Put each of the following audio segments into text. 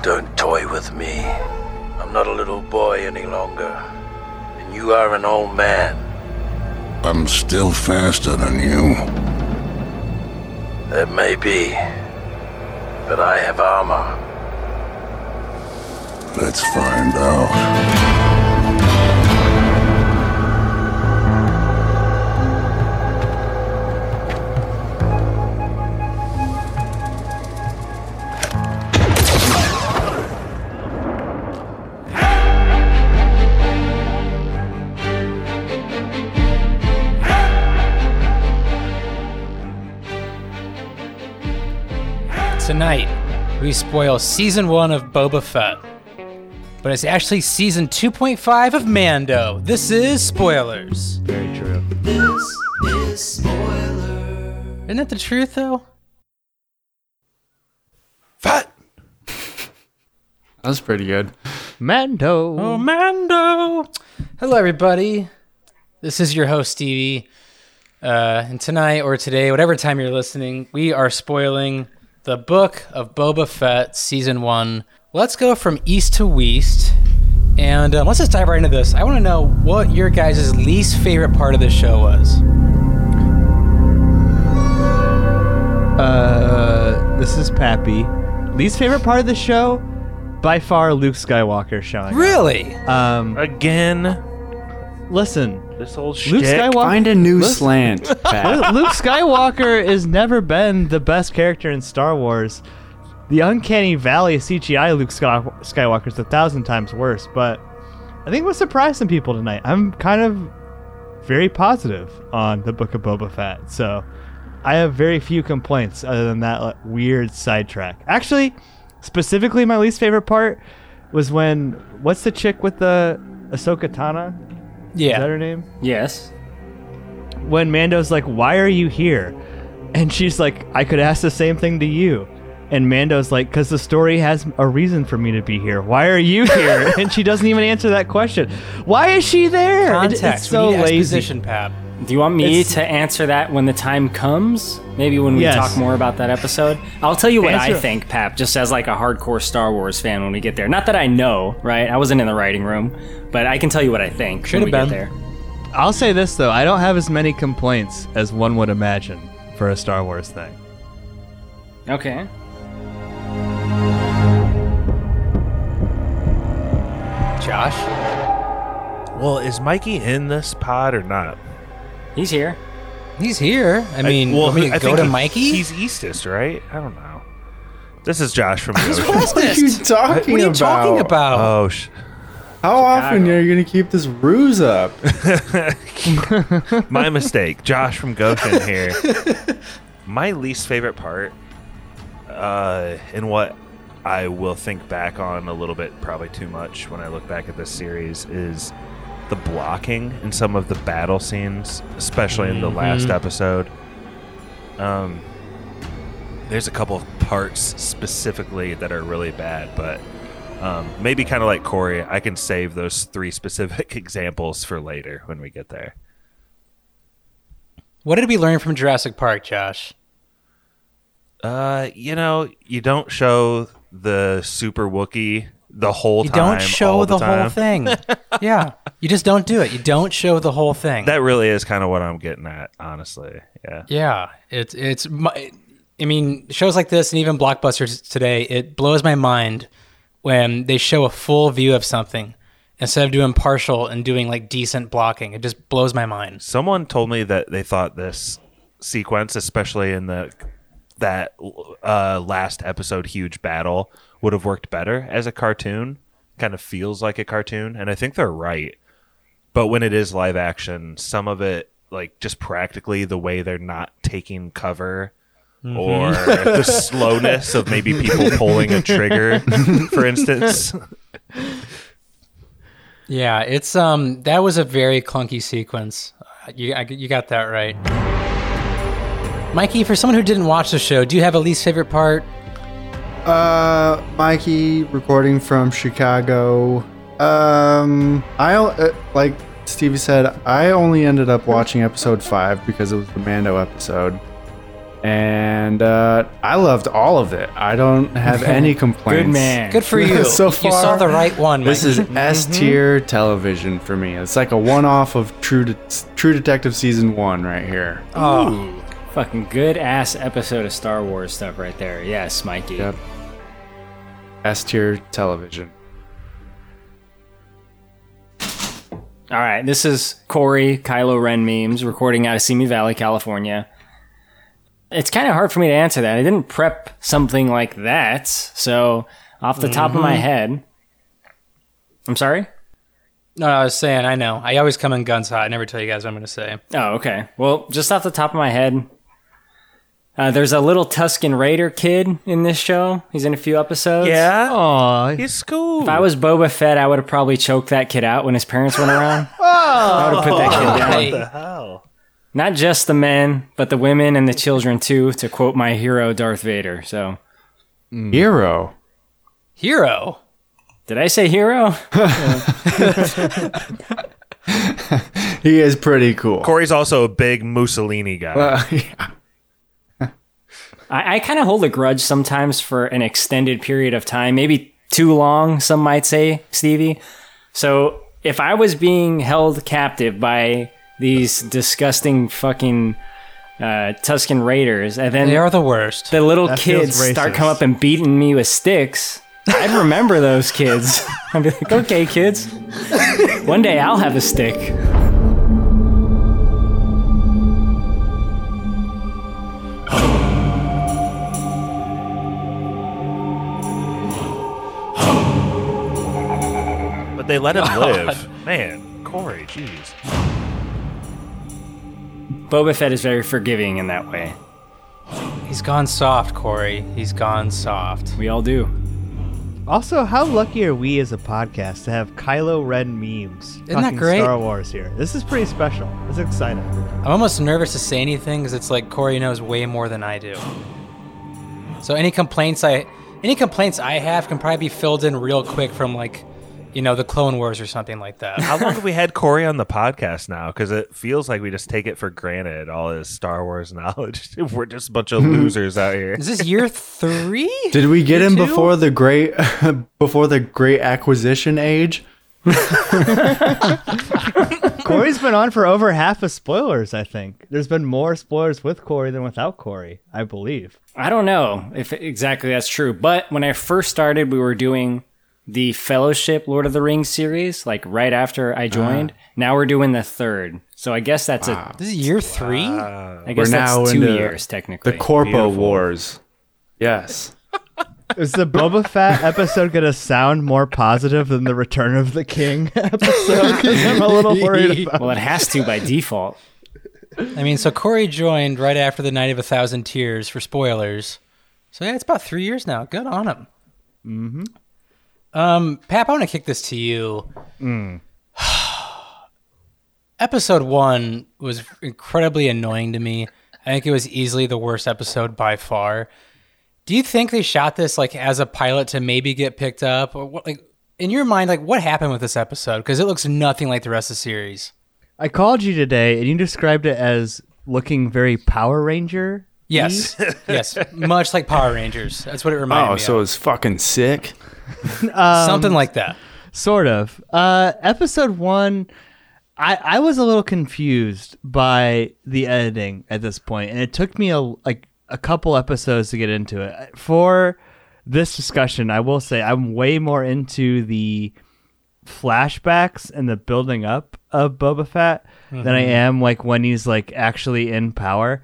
Don't toy with me. I'm not a little boy any longer. And you are an old man. I'm still faster than you. That may be. But I have armor. Let's find out. Tonight, we spoil Season 1 of Boba Fett, but it's actually Season 2.5 of Mando. This is spoilers. Very true. This is spoilers. Isn't that the truth, though? Fett! That was pretty good. Mando! Oh, Mando! Hello, everybody. This is your host, Stevie. And tonight, or today, whatever time you're listening, we are spoiling The Book of Boba Fett, Season 1. Let's go from east to west, and let's just dive right into this. I want to know what your guys' least favorite part of this show was. This is Pappy. Least favorite part of the show? By far, Luke Skywalker showing up. Really? Again? Listen. This whole shtick. Find a new slant. Luke Skywalker has never been the best character in Star Wars. The Uncanny Valley of CGI Luke Skywalker is 1,000 times worse, but I think we'll surprise some people tonight. I'm kind of very positive on the Book of Boba Fett, so I have very few complaints other than that weird sidetrack. Actually, specifically my least favorite part was when, what's the chick with the Ahsoka Tano? Yeah. Is that her name? Yes. When Mando's like, why are you here? And she's like, I could ask the same thing to you. And Mando's like, because the story has a reason for me to be here. Why are you here? And she doesn't even answer that question. Why is she there? It's so lazy. Do you want me to answer that when the time comes? Maybe when we talk more about that episode? I'll tell you what I think, Pap, just as like a hardcore Star Wars fan when we get there. Not that I know, right? I wasn't in the writing room, but I can tell you what I think when we get there. I'll say this, though. I don't have as many complaints as one would imagine for a Star Wars thing. Okay. Josh? Well, is Mikey in this pod or not? He's here. He's here. I mean, go to Mikey? He's Eastist, right? I don't know. This is Josh from Coast. What are you talking about? Oh, How often are you going to keep this ruse up? My mistake. Josh from Goshen here. My least favorite part, and what I will think back on a little bit, probably too much when I look back at this series, is the blocking in some of the battle scenes, especially in the last episode. There's a couple of parts specifically that are really bad, but maybe kind of like Corey, I can save those three specific examples for later when we get there. What did we learn from Jurassic Park, Josh? You know, you don't show the super Wookiee the whole time. You don't show the whole thing. Yeah. You just don't do it. You don't show the whole thing. That really is kind of what I'm getting at, honestly. Yeah. Yeah. I mean, shows like this and even blockbusters today, it blows my mind when they show a full view of something instead of doing partial and doing like decent blocking. It just blows my mind. Someone told me that they thought this sequence, especially in that last episode huge battle, would have worked better as a cartoon. Kind of feels like a cartoon, and I think they're right. But when it is live action, some of it, like just practically the way they're not taking cover, or the slowness of maybe people pulling a trigger, for instance. Yeah, it's that was a very clunky sequence. You got that right. Mikey, for someone who didn't watch the show, do you have a least favorite part? Mikey recording from Chicago. I like Stevie said, I only ended up watching episode 5 because it was the Mando episode. And I loved all of it. I don't have any complaints. Good man. Good for you. So far, you saw the right one. This is S-tier television for me. It's like a one-off of True Detective Season 1 right here. Oh, ooh. Fucking good-ass episode of Star Wars stuff right there. Yes, Mikey. Yep. S-tier television. All right, this is Corey, Kylo Ren memes, recording out of Simi Valley, California. It's kind of hard for me to answer that. I didn't prep something like that, so off the top of my head... I'm sorry? No, I was saying, I know. I always come in guns hot. I never tell you guys what I'm going to say. Oh, okay. Well, just off the top of my head, there's a little Tusken Raider kid in this show. He's in a few episodes. Yeah? Aw, he's cool. If I was Boba Fett, I would have probably choked that kid out when his parents went around. Oh! I would have put that kid down. What the hell? Not just the men, but the women and the children, too, to quote my hero, Darth Vader. So, Hero? Did I say hero? He is pretty cool. Corey's also a big Mussolini guy. Yeah. I kind of hold a grudge sometimes for an extended period of time, maybe too long, some might say, Stevie. So, if I was being held captive by... these disgusting fucking Tusken Raiders. And then they are the worst. The little kids start coming up and beating me with sticks. I'd remember those kids. I'd be like, okay, kids. One day I'll have a stick. But they let him live. Man, Corey, jeez. Boba Fett is very forgiving in that way. He's gone soft, Corey. He's gone soft. We all do. Also, how lucky are we as a podcast to have Kylo Ren memes? Isn't that great? Star Wars here. This is pretty special. It's exciting. I'm almost nervous to say anything because it's like Corey knows way more than I do. So any complaints I have can probably be filled in real quick from like, you know, the Clone Wars or something like that. How long have we had Corey on the podcast now? Because it feels like we just take it for granted, all his Star Wars knowledge. We're just a bunch of losers out here. Is this year 3? Did we get him before the great acquisition age? Corey's been on for over half of spoilers, I think. There's been more spoilers with Corey than without Corey, I believe. I don't know if exactly that's true, but when I first started, we were doing... the Fellowship Lord of the Rings series, like right after I joined. Now we're doing the third. So I guess that's this is year 3? I guess that's 2 years, technically. The Corpo Wars. Yes. Is the Boba Fett episode going to sound more positive than the Return of the King episode? Because I'm a little worried about it. Well, it has to by default. I mean, so Corey joined right after the Night of a Thousand Tears for spoilers. So yeah, it's about 3 years now. Good on him. Mm-hmm. Pap, I want to kick this to you. Episode 1 was incredibly annoying to me. I think it was easily the worst episode by far. Do you think they shot this like as a pilot to maybe get picked up, or what, like in your mind, like what happened with this episode? Because it looks nothing like the rest of the series. I called you today and you described it as looking very Power Ranger. Yes, yes, much like Power Rangers. That's what it reminded me of. Oh, so it's fucking sick. Something like that. Sort of. Episode 1, I was a little confused by the editing at this point, and it took me a couple episodes to get into it. For this discussion, I will say I'm way more into the flashbacks and the building up of Boba Fett than I am like when he's like actually in power.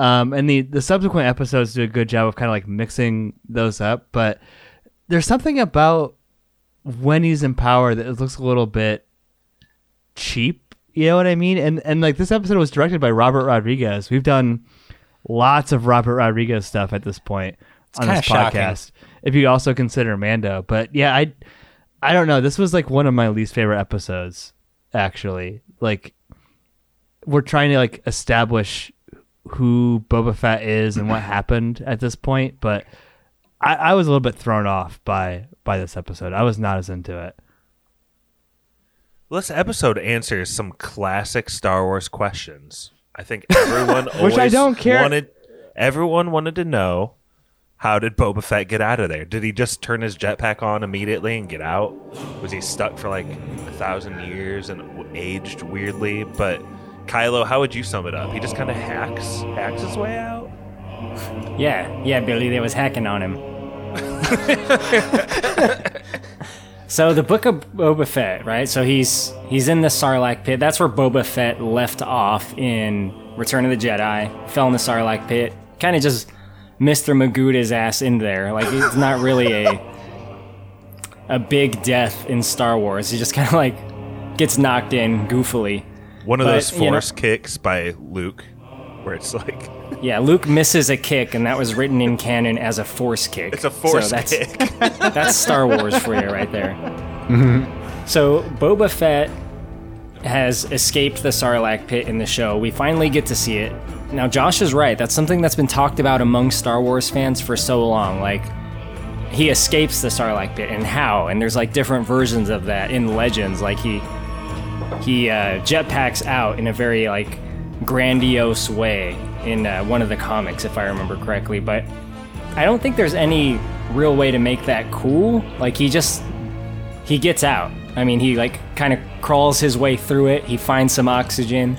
And the subsequent episodes do a good job of kind of like mixing those up, but there's something about when he's in power that it looks a little bit cheap. You know what I mean? And like this episode was directed by Robert Rodriguez. We've done lots of Robert Rodriguez stuff at this point on this podcast. If you also consider Mando, but yeah, I don't know. This was like one of my least favorite episodes, actually. Like we're trying to like establish who Boba Fett is and what happened at this point, but. I was a little bit thrown off by this episode. I was not as into it. Well, this episode answers some classic Star Wars questions. I think everyone always Which I don't care. Wanted Everyone wanted to know, how did Boba Fett get out of there? Did he just turn his jetpack on immediately and get out? Was he stuck for like 1,000 years and aged weirdly? But Kylo, how would you sum it up? He just kind of hacks his way out? Yeah, Billy, there was hacking on him. So the Book of Boba Fett, right? So he's in the Sarlacc pit. That's where Boba Fett left off in Return of the Jedi. Fell in the Sarlacc pit. Kind of just Mr. Magooda's ass in there. Like, it's not really a big death in Star Wars. He just kind of like gets knocked in goofily. One of those force kicks by Luke, where it's like... Yeah, Luke misses a kick, and that was written in canon as a force kick. It's a force kick. That's Star Wars for you right there. Mm-hmm. So Boba Fett has escaped the Sarlacc pit in the show. We finally get to see it. Now, Josh is right. That's something that's been talked about among Star Wars fans for so long. Like, he escapes the Sarlacc pit, and how? And there's, like, different versions of that in Legends. Like, he jetpacks out in a very, like, grandiose way in one of the comics, if I remember correctly. But I don't think there's any real way to make that cool. Like, he gets out. I mean, he, like, kind of crawls his way through it. He finds some oxygen.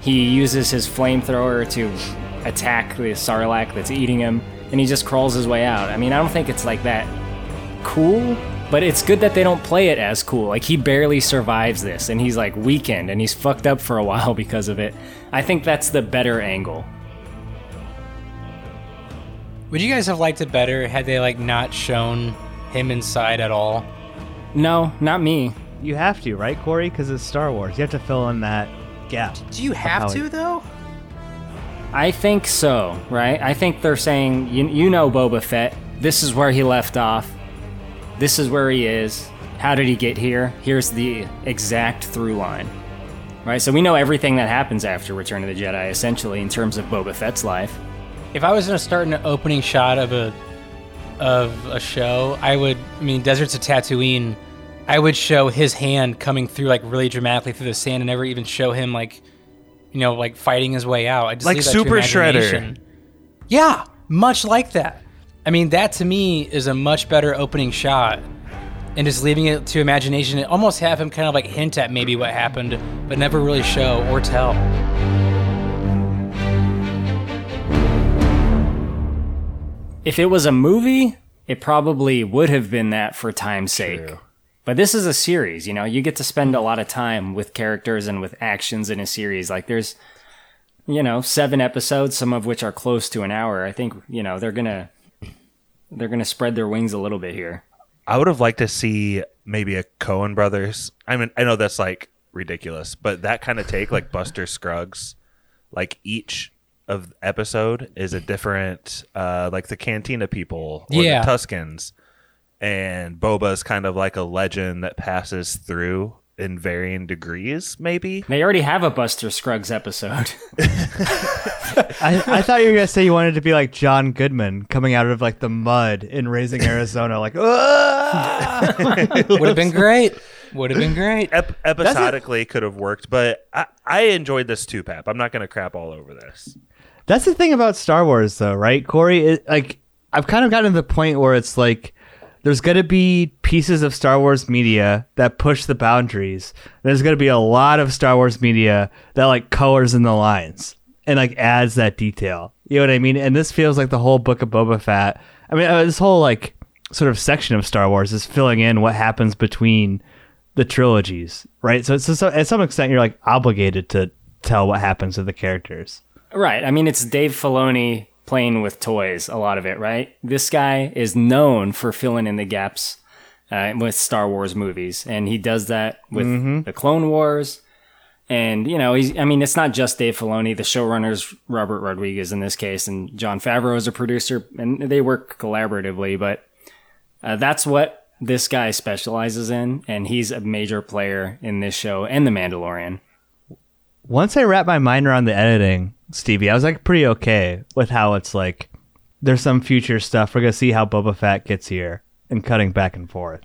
He uses his flamethrower to attack the Sarlacc that's eating him, and he just crawls his way out. I mean, I don't think it's like that cool, but it's good that they don't play it as cool. Like, he barely survives this, and he's, like, weakened, and he's fucked up for a while because of it. I think that's the better angle. Would you guys have liked it better had they, like, not shown him inside at all? No, not me. You have to, right, Corey? Because it's Star Wars. You have to fill in that gap. Do you have to, though? I think so, right? I think they're saying, you know, Boba Fett, this is where he left off. This is where he is. How did he get here? Here's the exact through line, right? So we know everything that happens after Return of the Jedi, essentially, in terms of Boba Fett's life. If I was going to start an opening shot of a show, Deserts of Tatooine, I would show his hand coming through, like, really dramatically through the sand, and never even show him, like, you know, like, fighting his way out. I just like Super Shredder. Yeah, much like that. I mean, that to me is a much better opening shot, and just leaving it to imagination. And almost have him kind of like hint at maybe what happened, but never really show or tell. If it was a movie, it probably would have been that for time's sake. True. But this is a series, you know, you get to spend a lot of time with characters and with actions in a series. Like, there's, you know, 7 episodes, some of which are close to an hour. I think, you know, they're going to spread their wings a little bit here. I would have liked to see maybe a Coen Brothers. I mean, I know that's like ridiculous, but that kind of take, like Buster Scruggs, like each of the episode is a different, like the Cantina people or the Tuskens. And Boba's kind of like a legend that passes through in varying degrees, maybe. They already have a Buster Scruggs episode. I thought you were going to say you wanted to be like John Goodman coming out of like the mud in Raising Arizona. Like, would have been great. Would have been great. Episodically could have worked, but I enjoyed this too, Pap. I'm not going to crap all over this. That's the thing about Star Wars, though, right, Corey? Like, I've kind of gotten to the point where it's like, there's going to be pieces of Star Wars media that push the boundaries. There's going to be a lot of Star Wars media that like colors in the lines and like adds that detail. You know what I mean? And this feels like the whole Book of Boba Fett. I mean, this whole like sort of section of Star Wars is filling in what happens between the trilogies, right? So at some extent, you're like obligated to tell what happens to the characters. Right. I mean, it's Dave Filoni playing with toys, a lot of it, right? This guy is known for filling in the gaps with Star Wars movies, and he does that with the Clone Wars. And, you know, it's not just Dave Filoni. The showrunner's Robert Rodriguez in this case, and Jon Favreau is a producer, and they work collaboratively, but that's what this guy specializes in, and he's a major player in this show and The Mandalorian. Once I wrap my mind around the editing, Stevie, I was like pretty okay with how it's like there's some future stuff. We're going to see how Boba Fett gets here and cutting back and forth.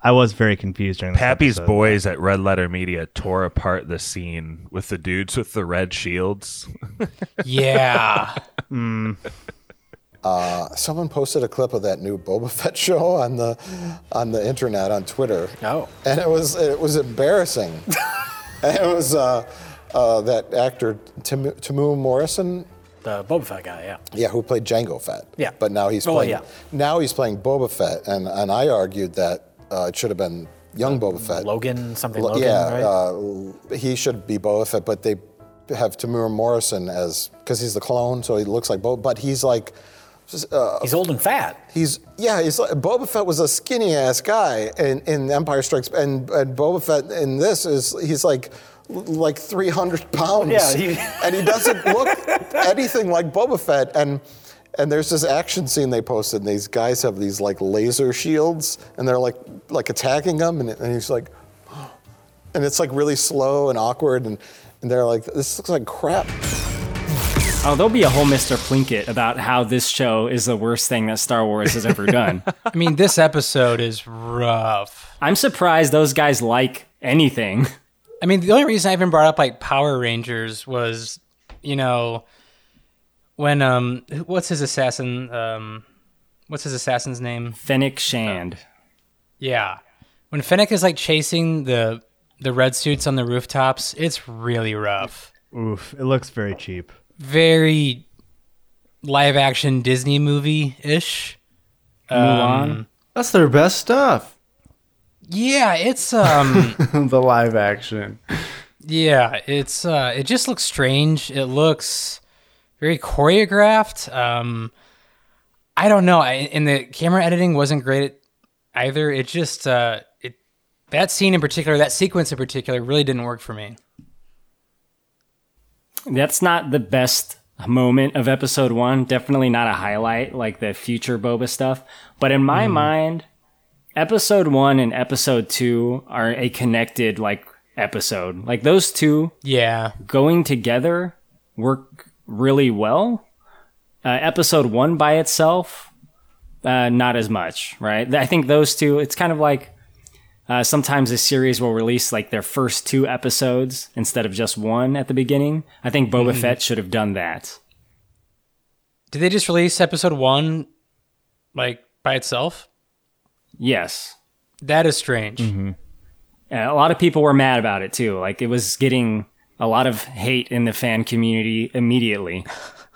I was very confused during this Pappy's episode. Boys at Red Letter Media tore apart the scene with the dudes with the red shields. Yeah. Mm. Someone posted a clip of that new Boba Fett show on the internet on Twitter. Oh. And it was embarrassing. And it was that actor Temuera Morrison. The Boba Fett guy, yeah. Yeah, who played Jango Fett. Yeah. But now he's playing Boba Fett, and I argued that it should have been young Boba Fett. Logan, yeah, right? He should be Boba Fett, but they have Temuera Morrison because he's the clone, so he looks like Boba, but he's like... he's old and fat. He's like, Boba Fett was a skinny ass guy in Empire Strikes, and Boba Fett in this he's like 300 pounds. Yeah, and he doesn't look anything like Boba Fett. And there's this action scene they posted, and these guys have these like laser shields, and they're like attacking him, and he's like, and it's like really slow and awkward, and they're like, this looks like crap. Oh, there'll be a whole Mr. Plinkett about how this show is the worst thing that Star Wars has ever done. I mean, this episode is rough. I'm surprised those guys like anything. I mean, the only reason I even brought up like Power Rangers was, you know, when what's his assassin's name? Fennec Shand. Yeah, when Fennec is like chasing the red suits on the rooftops, it's really rough. Oof, it looks very cheap. Very live-action Disney movie-ish. Mulan. That's their best stuff. Yeah, it's... the live-action. Yeah, it's... it just looks strange. It looks very choreographed. I don't know. And the camera editing wasn't great either. It just... that scene in particular, that sequence in particular, really didn't work for me. That's not the best moment of episode one. Definitely not a highlight like the future Boba stuff. But in my mind, episode one and episode two are a connected like episode. Like those two going together work really well. Episode one by itself, not as much, right? I think those two, it's kind of like sometimes a series will release like their first two episodes instead of just one at the beginning. I think Boba Fett should have done that. Did they just release episode one like by itself? Yes. That is strange. Mm-hmm. A lot of people were mad about it too. Like it was getting a lot of hate in the fan community immediately.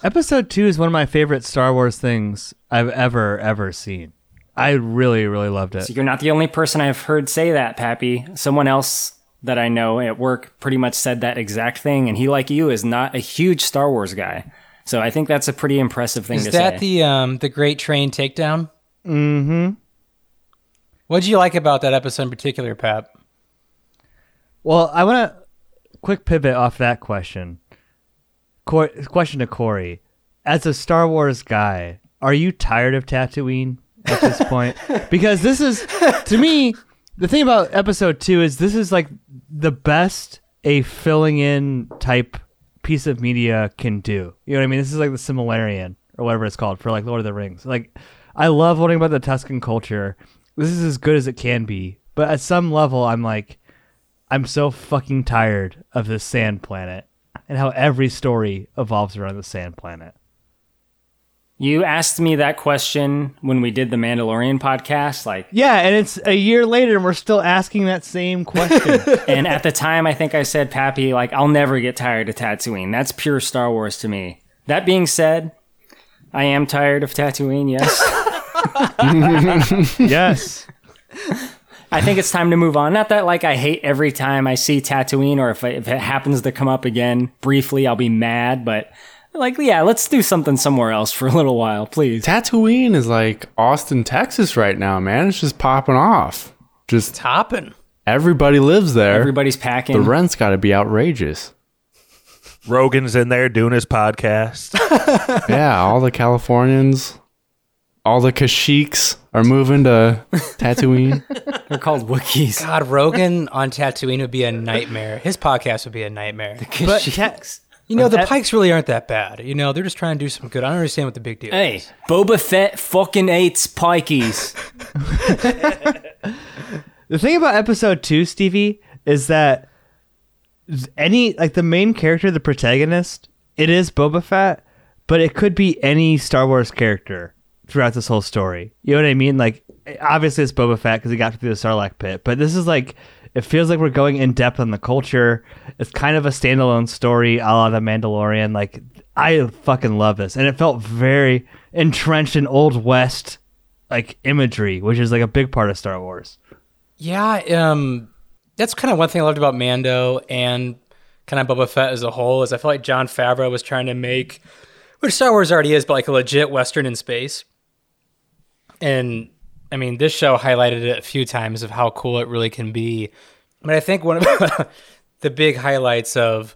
Episode two is one of my favorite Star Wars things I've ever seen. I really, really loved it. So you're not the only person I've heard say that, Pappy. Someone else that I know at work pretty much said that exact thing, and he, like you, is not a huge Star Wars guy. So I think that's a pretty impressive thing to say. Is that the Great Train Takedown? Mm-hmm. What did you like about that episode in particular, Pap? Well, I want to quick pivot off that question. Question to Corey. As a Star Wars guy, are you tired of Tatooine? At this point, because this is, to me, the thing about episode two is this is like the best a filling in type piece of media can do. You know what I mean? This is like the Silmarillion or whatever it's called for like Lord of the Rings. Like, I love learning about the Tusken culture. This is as good as it can be. But at some level, I'm like, I'm so fucking tired of this sand planet and how every story evolves around the sand planet. You asked me that question when we did the Mandalorian podcast. And it's a year later and we're still asking that same question. And at the time, I think I said, Pappy, like, I'll never get tired of Tatooine. That's pure Star Wars to me. That being said, I am tired of Tatooine, yes. Yes. I think it's time to move on. Not that, like, I hate every time I see Tatooine, or if it happens to come up again briefly, I'll be mad, but... Like, yeah, let's do something somewhere else for a little while, please. Tatooine is like Austin, Texas right now, man. It's just popping off. Just topping. Everybody lives there. Everybody's packing. The rent's got to be outrageous. Rogan's in there doing his podcast. Yeah, all the Californians, all the Kashyyyks are moving to Tatooine. They're called Wookiees. God, Rogan on Tatooine would be a nightmare. His podcast would be a nightmare. The Kashyyyks. You know, the Pikes really aren't that bad. You know, they're just trying to do some good. I don't understand what the big deal is. Hey, Boba Fett fucking hates Pikeys. The thing about episode 2, Stevie, is that the main character, the protagonist, it is Boba Fett, but it could be any Star Wars character throughout this whole story. You know what I mean? Like, obviously it's Boba Fett because he got through the Sarlacc pit, but this is like, it feels like we're going in depth on the culture. It's kind of a standalone story a la The Mandalorian. Like, I fucking love this. And it felt very entrenched in Old West, like, imagery, which is like a big part of Star Wars. Yeah, that's kind of one thing I loved about Mando and kind of Boba Fett as a whole, is I feel like Jon Favreau was trying to make, which Star Wars already is, but like a legit Western in space. And I mean, this show highlighted it a few times of how cool it really can be. But I think one of the big highlights of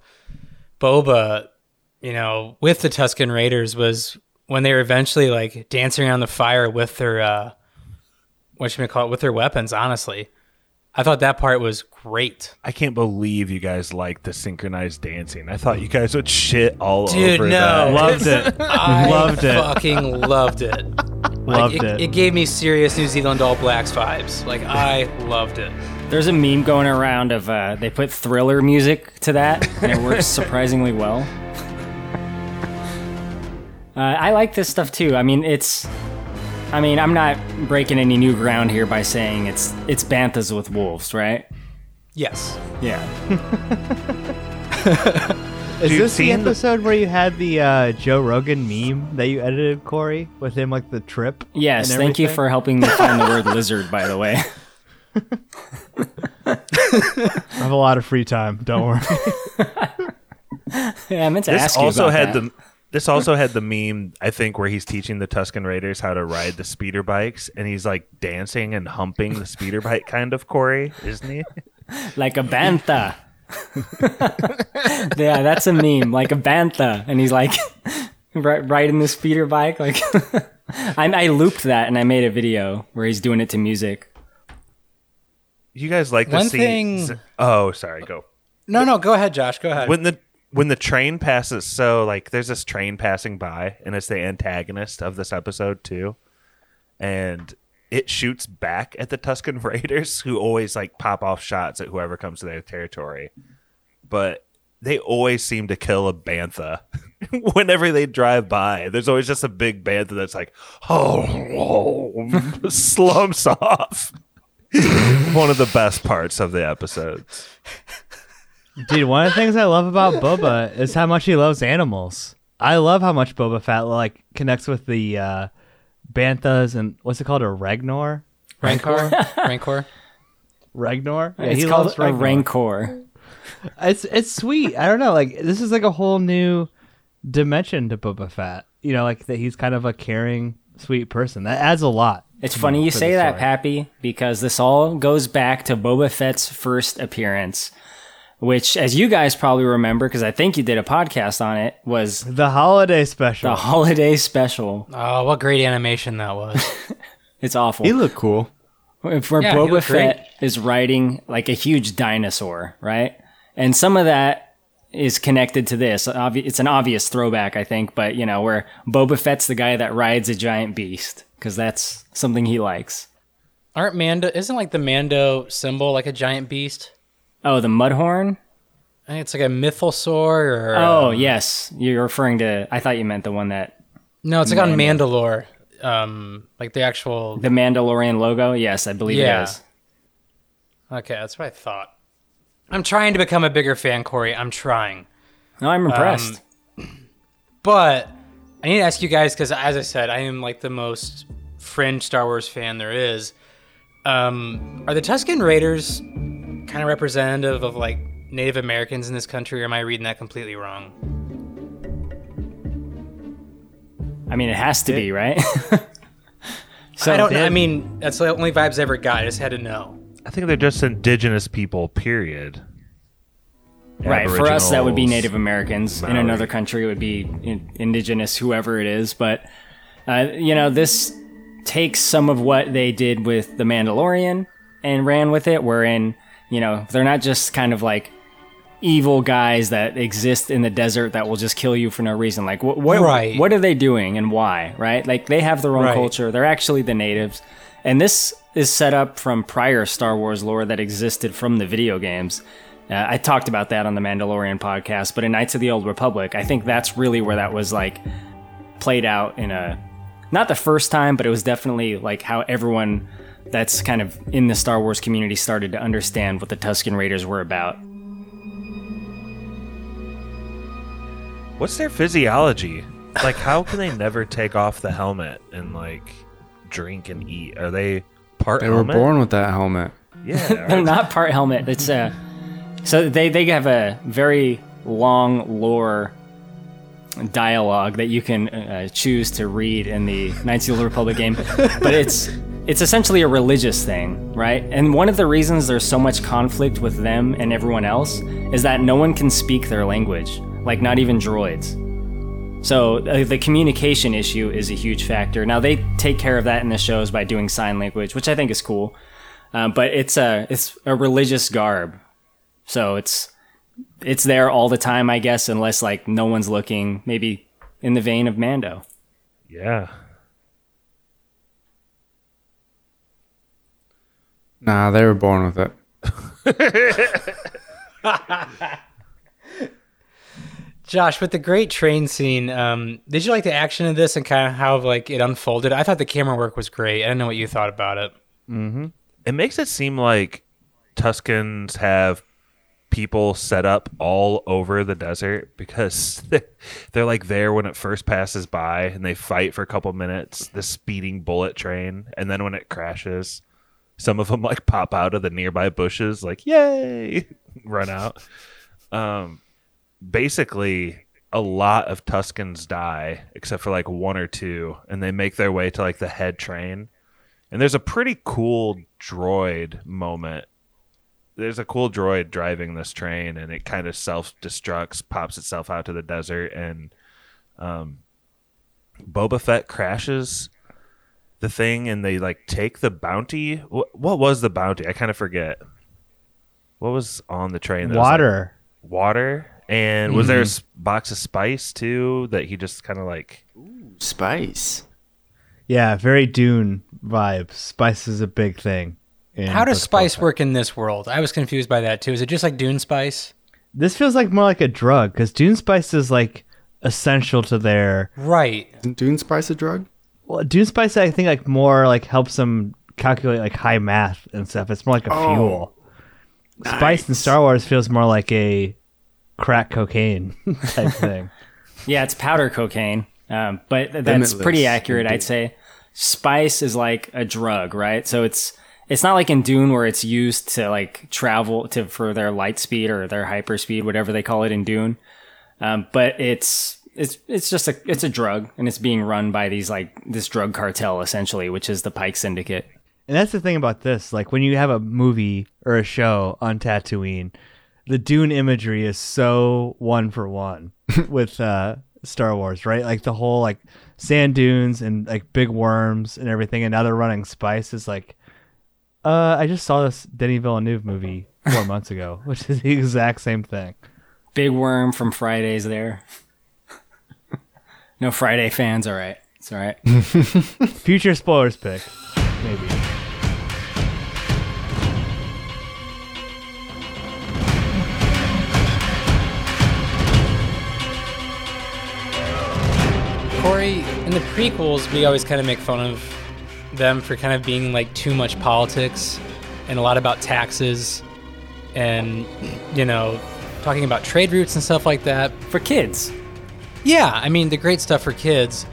Boba, you know, with the Tusken Raiders was when they were eventually like dancing around the fire with their, with their weapons, honestly. I thought that part was great. I can't believe you guys liked the synchronized dancing. I thought you guys would shit all over that. Loved it. I fucking loved it. It gave me serious New Zealand All Blacks vibes. Like, I loved it. There's a meme going around of they put Thriller music to that, and it works surprisingly well. I like this stuff too. I mean, I'm not breaking any new ground here by saying it's banthas with wolves, right? Yes. Yeah. Is this the episode where you had the Joe Rogan meme that you edited, Corey, with him like the trip? Yes. Thank you for helping me find the word lizard, by the way. I have a lot of free time. Don't worry. Yeah, I meant to ask you about that. This also had the meme, I think, where he's teaching the Tusken Raiders how to ride the speeder bikes, and he's like dancing and humping the speeder bike, kind of, Corey, isn't he? Like a bantha. Yeah, that's a meme, like a bantha, and he's like riding the speeder bike. Like, I looped that, and I made a video where he's doing it to music. You guys like the scene? Oh, sorry, go. No, go ahead, Josh. Go ahead. When the train passes, so like there's this train passing by, and it's the antagonist of this episode too, and it shoots back at the Tusken Raiders, who always like pop off shots at whoever comes to their territory, but they always seem to kill a bantha whenever they drive by. There's always just a big bantha that's like, oh slumps off. One of the best parts of the episodes. Dude, one of the things I love about Boba is how much he loves animals. I love how much Boba Fett like connects with the banthas and what's it called? A Ragnor? Rancor? Ragnor? Yeah, it's called a Rancor. It's sweet. I don't know. Like, this is like a whole new dimension to Boba Fett. You know, like that he's kind of a caring, sweet person. That adds a lot. It's funny you say that, Pappy, because this all goes back to Boba Fett's first appearance, which, as you guys probably remember, because I think you did a podcast on it, was the holiday special. Oh, what great animation that was. It's awful. He looked cool. Boba Fett is riding like a huge dinosaur, right? And some of that is connected to this. It's an obvious throwback, I think, but, you know, where Boba Fett's the guy that rides a giant beast, because that's something he likes. Isn't like the Mando symbol like a giant beast? Oh, the Mudhorn? I think it's like a mythosaur or... Oh, yes. You're referring to... I thought you meant the one that... No, it's like on Mandalore. Like the actual... The Mandalorian logo? Yes, I believe it is. Okay, that's what I thought. I'm trying to become a bigger fan, Corey. I'm trying. No, I'm impressed. But I need to ask you guys, because as I said, I am like the most fringe Star Wars fan there is. Are the Tusken Raiders... kind of representative of like Native Americans in this country, or am I reading that completely wrong? I mean, it has to be, right? So I don't know. I mean, that's the only vibes I ever got. I just had to know. I think they're just indigenous people, period. Right. For us, that would be Native Americans. Maori. In another country, it would be indigenous, whoever it is. But, you know, this takes some of what they did with The Mandalorian and ran with it, wherein, you know, they're not just kind of like evil guys that exist in the desert that will just kill you for no reason. Like, what are they doing and why, right? Like, they have their own culture. They're actually the natives. And this is set up from prior Star Wars lore that existed from the video games. I talked about that on the Mandalorian podcast, but in Knights of the Old Republic, I think that's really where that was like played out in a, not the first time, but it was definitely like how everyone that's kind of in the Star Wars community started to understand what the Tusken Raiders were about. What's their physiology? Like, how can they never take off the helmet and like drink and eat? Are they part helmet? They were born with that helmet. Yeah. They're not part helmet. It's a... So they have a very long lore dialogue that you can choose to read in the Knights of the Republic game, but it's essentially a religious thing, right? And one of the reasons there's so much conflict with them and everyone else is that no one can speak their language, like not even droids. So the communication issue is a huge factor. Now, they take care of that in the shows by doing sign language, which I think is cool, but it's a religious garb. So it's there all the time, I guess, unless like no one's looking, maybe in the vein of Mando. Yeah. Nah, they were born with it. Josh, with the great train scene, did you like the action of this and kind of how like it unfolded? I thought the camera work was great. I don't know what you thought about it. Mm-hmm. It makes it seem like Tuskens have people set up all over the desert because they're like there when it first passes by and they fight for a couple minutes, the speeding bullet train, and then when it crashes, some of them like pop out of the nearby bushes like, yay, run out. Basically, a lot of Tuskens die except for like one or two, and they make their way to like the head train. And there's a pretty cool droid moment. There's a cool droid driving this train, and it kind of self-destructs, pops itself out to the desert, and Boba Fett crashes the thing, and they like take the bounty. What was the bounty? I kind of forget. What was on the train? Water. Was, like, water? And was there a box of spice, too, that he just kind of like... Ooh, spice. Yeah, very Dune vibe. Spice is a big thing. How does spice work in this world? I was confused by that, too. Is it just like Dune spice? This feels like more like a drug, because Dune spice is like essential to their... Right. Isn't Dune spice a drug? Well, Dune spice, I think, like more like helps them calculate like high math and stuff. It's more like a fuel. Nice. Spice in Star Wars feels more like a crack cocaine type thing. Yeah, it's powder cocaine, but that's limitless. Pretty accurate, indeed. I'd say. Spice is like a drug, right? So It's not like in Dune where it's used to like travel for their light speed or their hyper speed, whatever they call it in Dune. But it's just a drug, and it's being run by these like this drug cartel essentially, which is the Pike Syndicate. And that's the thing about this, like when you have a movie or a show on Tatooine, the Dune imagery is so one for one with Star Wars, right? Like the whole like sand dunes and like big worms and everything, and now they're running spice is like. I just saw this Denis Villeneuve movie 4 months ago, which is the exact same thing. Big worm from Fridays there. No Friday fans, all right. It's all right. Future spoilers pick, maybe. Corey, in the prequels, we always kind of make fun of them for kind of being like too much politics and a lot about taxes and, you know, talking about trade routes and stuff like that. For kids. Yeah, I mean, the great stuff for kids.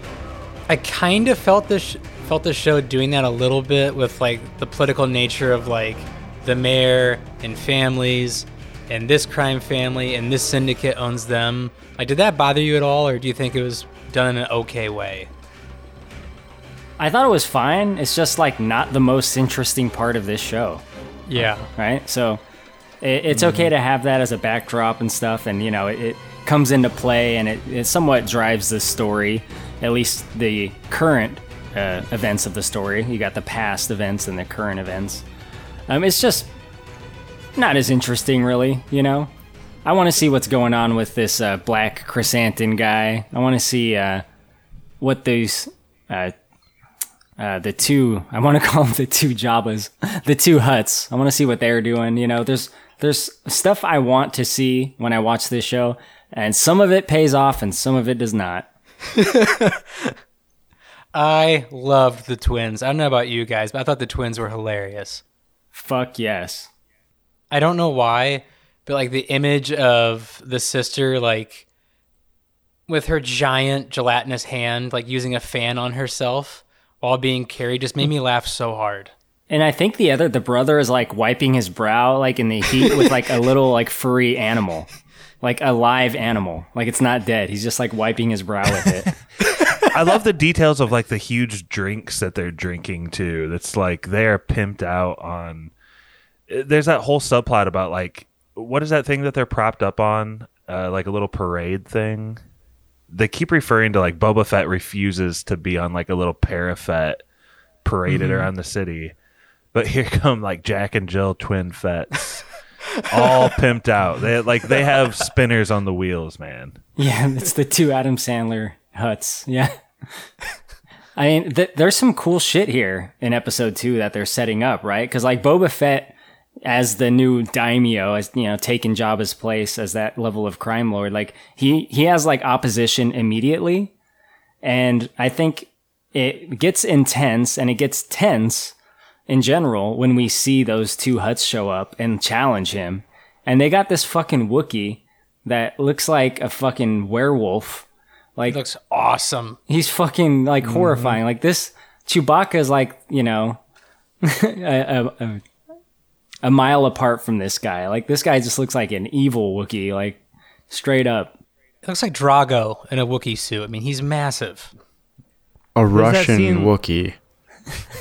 I kind of felt this show doing that a little bit with like the political nature of like the mayor and families and this crime family and this syndicate owns them. Like, did that bother you at all, or do you think it was done in an okay way? I thought it was fine. It's just like not the most interesting part of this show. Yeah. Right? So it's okay to have that as a backdrop and stuff. And, you know, it comes into play, and it somewhat drives the story, at least the current events of the story. You got the past events and the current events. It's just not as interesting, really, you know? I want to see what's going on with this black chrysanthemum guy. I want to see what these... I want to call them the two Jabbas, the two Hutts. I want to see what they're doing. You know, there's stuff I want to see when I watch this show, and some of it pays off and some of it does not. I loved the twins. I don't know about you guys, but I thought the twins were hilarious. Fuck yes. I don't know why, but like the image of the sister, like with her giant gelatinous hand, like using a fan on herself while being carried, just made me laugh so hard. And I think the brother is like wiping his brow, like in the heat with like a little like furry animal, like a live animal. Like it's not dead. He's just like wiping his brow with it. I love the details of like the huge drinks that they're drinking too. That's like they're pimped out on. There's that whole subplot about like, what is that thing that they're propped up on? Like a little parade thing. They keep referring to like Boba Fett refuses to be on like a little parafet paraded around the city. But here come like Jack and Jill twin Fetts. All pimped out. They have spinners on the wheels, man. Yeah, it's the two Adam Sandler Hutts. Yeah. I mean, there's some cool shit here in episode 2 that they're setting up, right? Because like Boba Fett as the new daimyo, as you know, taking Jabba's place as that level of crime lord, like he has like opposition immediately, and I think it gets intense and it gets tense in general when we see those two Hutts show up and challenge him, and they got this fucking Wookiee that looks like a fucking werewolf. Like, looks awesome. He's fucking like horrifying. Like this Chewbacca is like, you know, a mile apart from this guy. Like this guy just looks like an evil Wookiee, like straight up. It looks like Drago in a Wookiee suit. I mean, he's massive. A Russian Wookiee.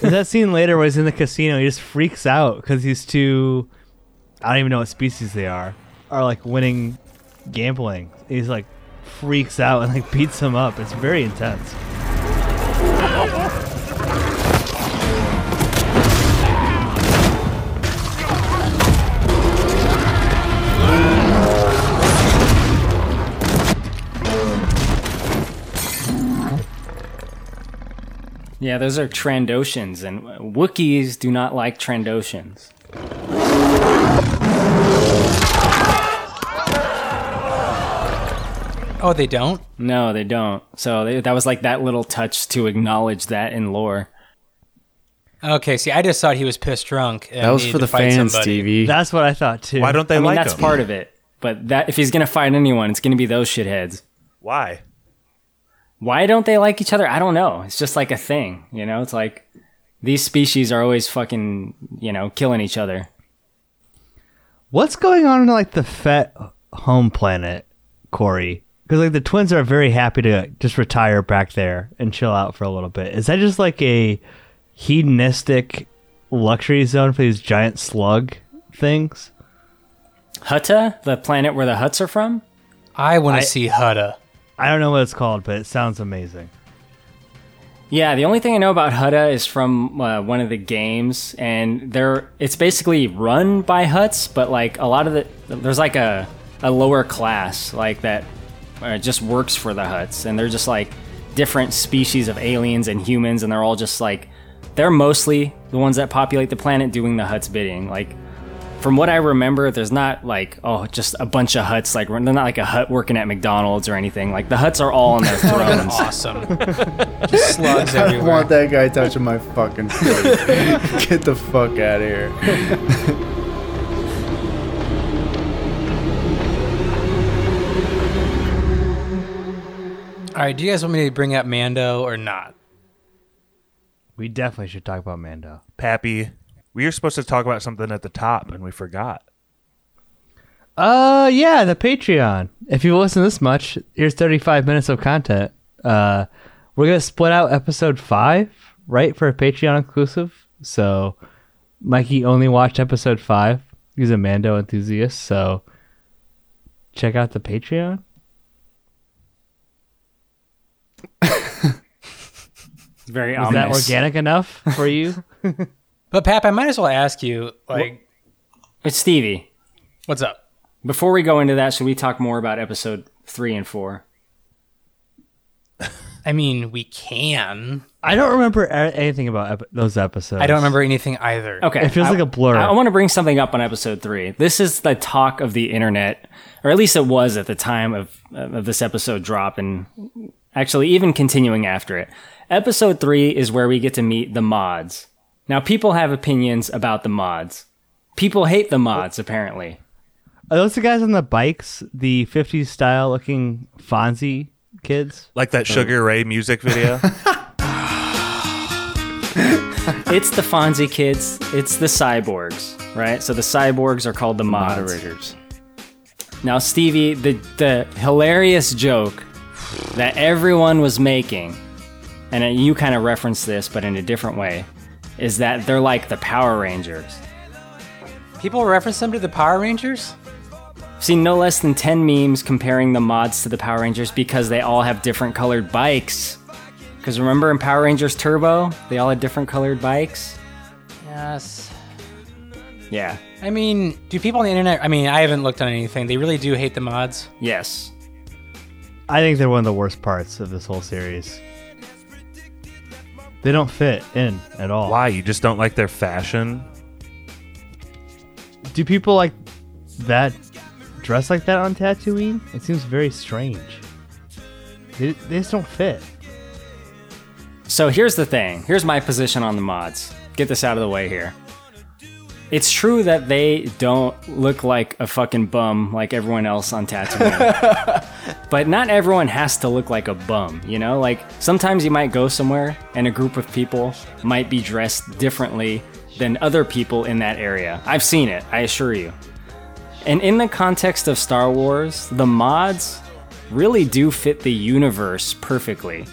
There's that scene later where he's in the casino. He just freaks out because these two, I don't even know what species they are like winning gambling. He's like freaks out and like beats him up. It's very intense. Yeah, those are Trandoshans, and Wookiees do not like Trandoshans. Oh, they don't? No, they don't. So that was like that little touch to acknowledge that in lore. Okay, see, I just thought he was pissed drunk. And that was for the fans, Stevie. That's what I thought, too. Why don't they like him? That's part of it. But that if he's going to fight anyone, it's going to be those shitheads. Why? Why don't they like each other? I don't know. It's just like a thing, you know? It's like these species are always fucking, you know, killing each other. What's going on in like the Fett home planet, Corey? Because like the twins are very happy to just retire back there and chill out for a little bit. Is that just like a hedonistic luxury zone for these giant slug things? Hutta? The planet where the Hutts are from? I want to see Hutta. I don't know what it's called, but it sounds amazing. Yeah, the only thing I know about Hutta is from one of the games, and it's basically run by Hutts, but like a lot of there's like a lower class like that just works for the Hutts, and they're just like different species of aliens and humans, and they're all just like they're mostly the ones that populate the planet doing the Hutts' bidding. Like from what I remember, there's not like, oh, just a bunch of Hutts. Like, they're not like a Hutt working at McDonald's or anything. Like, the Hutts are all on their thrones. Awesome. Just slugs everywhere. I don't want that guy touching my fucking face. Get the fuck out of here. All right, do you guys want me to bring up Mando or not? We definitely should talk about Mando. Pappy. We were supposed to talk about something at the top, and we forgot. Yeah, the Patreon. If you listen this much, here's 35 minutes of content. We're going to split out episode 5, right, for a Patreon inclusive. So Mikey only watched episode 5. He's a Mando enthusiast, so check out the Patreon. Very ominous. Was that organic enough for you? But, Pap, I might as well ask you, like... It's Stevie. What's up? Before we go into that, should we talk more about episode 3 and 4? I mean, we can. I don't remember anything about those episodes. I don't remember anything either. Okay. It feels like a blur. I want to bring something up on episode 3. This is the talk of the internet, or at least it was at the time of this episode drop, and actually even continuing after it. Episode 3 is where we get to meet the mods. Now, people have opinions about the mods. People hate the mods, apparently. Are those the guys on the bikes? The 50s style looking Fonzie kids? Like that Sugar Ray music video? It's the Fonzie kids. It's the cyborgs, right? So the cyborgs are called the mods. Moderators. Now, Stevie, the hilarious joke that everyone was making, and you kind of referenced this, but in a different way, is that they're like the Power Rangers. People reference them to the Power Rangers? I've seen no less than 10 memes comparing the mods to the Power Rangers because they all have different colored bikes. Because remember in Power Rangers Turbo, they all had different colored bikes? Yes. Yeah. I mean, do people on the internet... I mean, I haven't looked on anything. They really do hate the mods? Yes. I think they're one of the worst parts of this whole series. They don't fit in at all. Why? You just don't like their fashion? Do people like that dress like that on Tatooine? It seems very strange. They just don't fit. So here's the thing. Here's my position on the mods. Get this out of the way here. It's true that they don't look like a fucking bum like everyone else on Tatooine. But not everyone has to look like a bum, you know? Like, sometimes you might go somewhere and a group of people might be dressed differently than other people in that area. I've seen it, I assure you. And in the context of Star Wars, the mods really do fit the universe perfectly.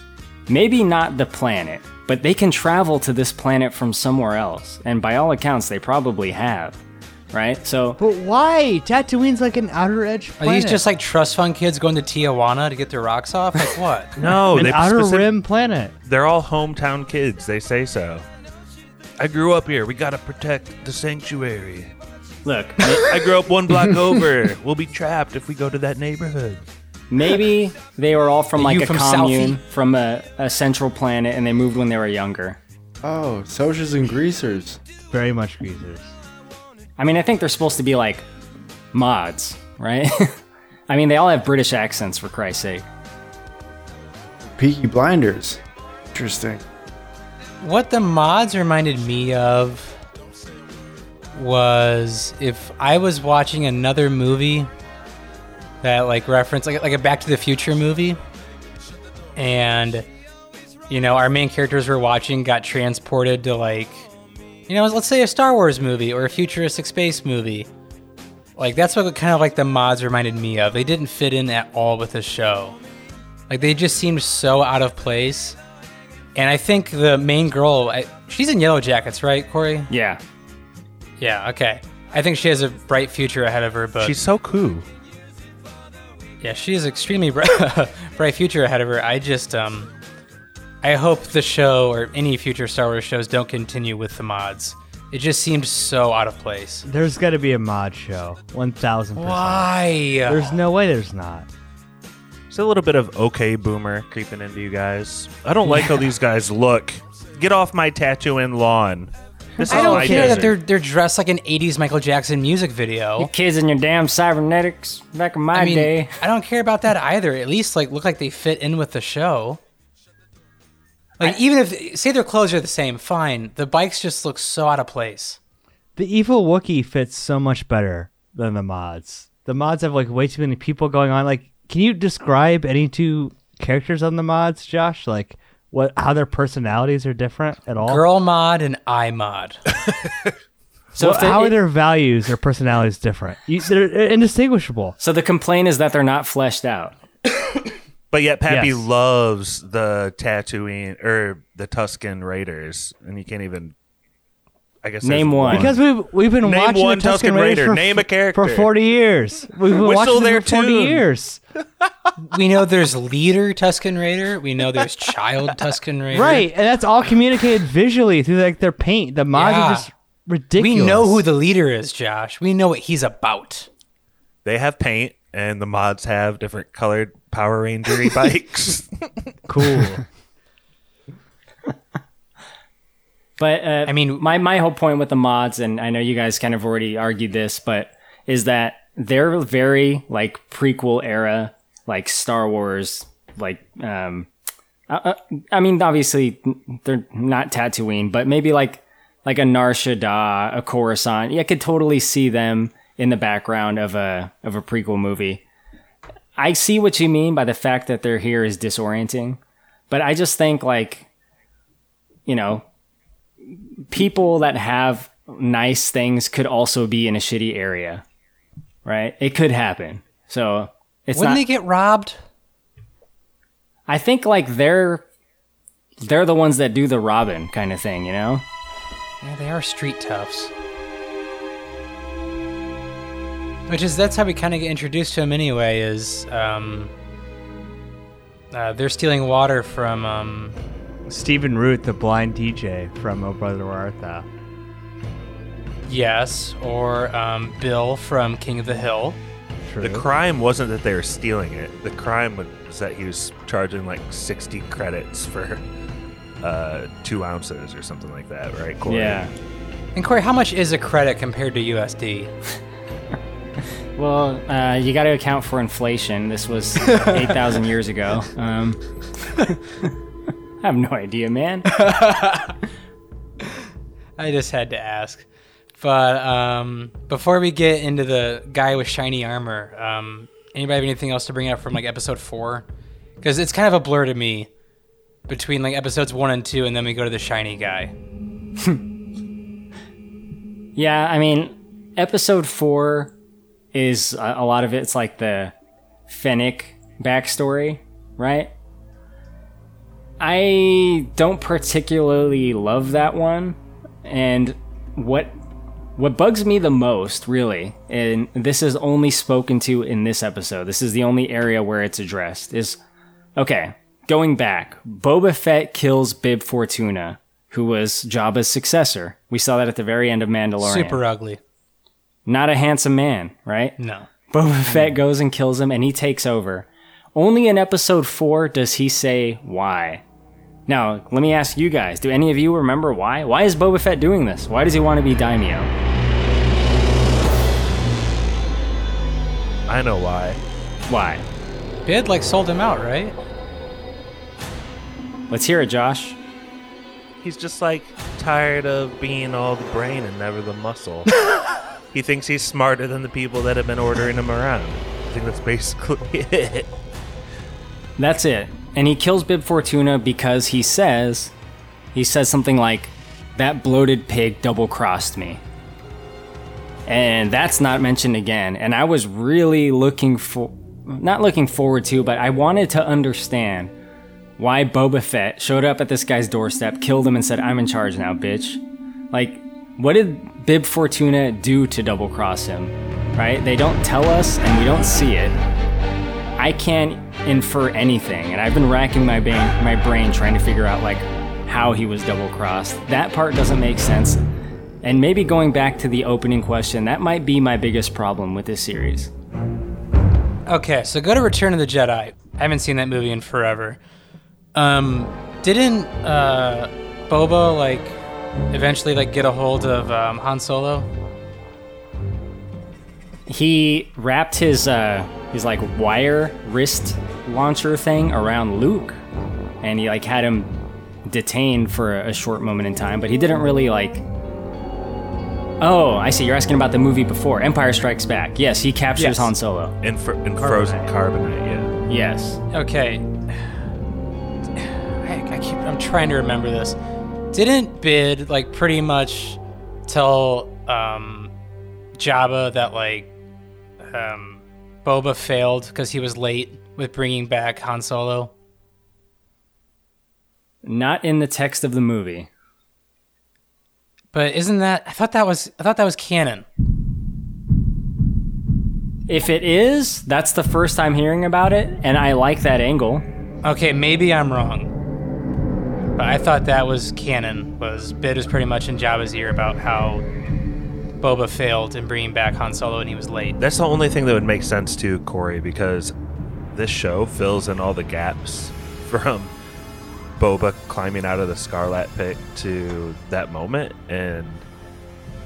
Maybe not the planet, but they can travel to this planet from somewhere else. And by all accounts, they probably have, right? So, but why? Tatooine's like an outer edge planet. Are these just like trust fund kids going to Tijuana to get their rocks off? Like what? No, an outer rim planet. They're all hometown kids, they say so. I grew up here. We got to protect the sanctuary. Look, I grew up one block over. We'll be trapped if we go to that neighborhood. Maybe they were all from like a commune, from a central planet, and they moved when they were younger. Oh, socials and greasers. Very much greasers. I mean, I think they're supposed to be like mods, right? I mean, they all have British accents, for Christ's sake. Peaky Blinders. Interesting. What the mods reminded me of was if I was watching another movie that like referenced like a Back to the Future movie, and you know, our main characters we're watching got transported to like, you know, let's say a Star Wars movie or a futuristic space movie. Like that's what kind of like the mods reminded me of. They didn't fit in at all with the show. Like they just seemed so out of place. And I think the main girl, she's in Yellow Jackets, right, Corey? Yeah. Yeah, okay. I think she has a bright future ahead of her, but... She's so cool. Yeah, she has extremely bright future ahead of her. I just, I hope the show, or any future Star Wars shows, don't continue with the mods. It just seemed so out of place. There's got to be a mod show, 1,000%. Why? There's no way there's not. It's a little bit of okay boomer creeping into you guys. I don't like how these guys look. Get off my Tatooine lawn. This I don't care that they're dressed like an 80s Michael Jackson music video. You kids and your damn cybernetics back in my day. I don't care about that either. At least like look like they fit in with the show. Like even if say their clothes are the same, fine. The bikes just look so out of place. The evil Wookiee fits so much better than the mods. The mods have like way too many people going on. Like, can you describe any two characters on the mods, Josh? Like how their personalities are different at all? Girl mod and I mod. So how are their values, their personalities different? They're indistinguishable. So the complaint is that they're not fleshed out. But yet Pappy loves the Tatooine or the Tusken Raiders, and you can't even I guess name one. Because we've been name watching one the Tusken Raider. Name a character. For 40 years. We've been watching them for 40 years. We know there's leader Tusken Raider. We know there's child Tusken Raider. Right, and that's all communicated visually through like their paint. The mods are just ridiculous. We know who the leader is, Josh. We know what he's about. They have paint. and the mods have different colored Power Ranger-y bikes. Cool. But I mean, my whole point with the mods, and I know you guys kind of already argued this, but is that they're very like prequel era, like Star Wars, like I mean, obviously they're not Tatooine, but maybe like a Nar Shaddaa, a Coruscant. Yeah, I could totally see them in the background of a prequel movie. I see what you mean by the fact that they're here is disorienting, but I just think like, you know, people that have nice things could also be in a shitty area, right? It could happen. So it's wouldn't they get robbed? I think like they're the ones that do the robbing kind of thing, you know? Yeah, they are street toughs. Which is, that's how we kind of get introduced to him anyway, is they're stealing water from... Stephen Root, the blind DJ from Oh Brother Where Art Thou. Yes, or Bill from King of the Hill. True. The crime wasn't that they were stealing it. The crime was that he was charging like 60 credits for 2 ounces or something like that, right, Corey? Yeah. And Corey, how much is a credit compared to USD? Well, you got to account for inflation. This was 8,000 years ago. I have no idea, man. I just had to ask. But before we get into the guy with shiny armor, anybody have anything else to bring up from like episode 4? Because it's kind of a blur to me between like episodes 1 and 2, and then we go to the shiny guy. Yeah, I mean, episode 4 is a lot of it's like the Fennec backstory, right? I don't particularly love that one, and what bugs me the most, really, and this is only spoken to in this episode, this is the only area where it's addressed, is, okay, going back, Boba Fett kills Bib Fortuna, who was Jabba's successor. We saw that at the very end of Mandalorian. Super ugly. Not a handsome man, right? No. Boba Fett goes and kills him, and he takes over. Only in episode 4 does he say why. Now, let me ask you guys, do any of you remember why? Why is Boba Fett doing this? Why does he want to be Daimyo? I know why. Why? Bid, like, sold him out, right? Let's hear it, Josh. He's just, like, tired of being all the brain and never the muscle. He thinks he's smarter than the people that have been ordering him around. I think that's basically it. That's it. And he kills Bib Fortuna because he says something like, that bloated pig double-crossed me. And that's not mentioned again. And I was really not looking forward to, but I wanted to understand why Boba Fett showed up at this guy's doorstep, killed him, and said, I'm in charge now, bitch. Like, what did Bib Fortuna do to double-cross him? Right? They don't tell us, and we don't see it. I can't infer anything, and I've been racking my brain trying to figure out, like, how he was double-crossed. That part doesn't make sense. And maybe going back to the opening question, that might be my biggest problem with this series. Okay, so go to Return of the Jedi. I haven't seen that movie in forever. Didn't Boba, like, eventually, like, get a hold of Han Solo? He wrapped his like wire wrist launcher thing around Luke, and he like had him detained for a short moment in time, but he didn't really like... Oh, I see. You're asking about the movie before. Empire Strikes Back. Yes, he captures Han Solo. In frozen carbonite, yeah. Yes. Okay. I'm trying to remember this. Didn't Bid like pretty much tell Jabba that like Boba failed because he was late with bringing back Han Solo? Not in the text of the movie. But isn't that... I thought that was canon. If it is, that's the first time hearing about it, and I like that angle. Okay, maybe I'm wrong. But I thought that was canon. Bid was pretty much in Jabba's ear about how Boba failed in bringing back Han Solo and he was late. That's the only thing that would make sense to Corey, because this show fills in all the gaps from Boba climbing out of the Sarlacc pit to that moment. And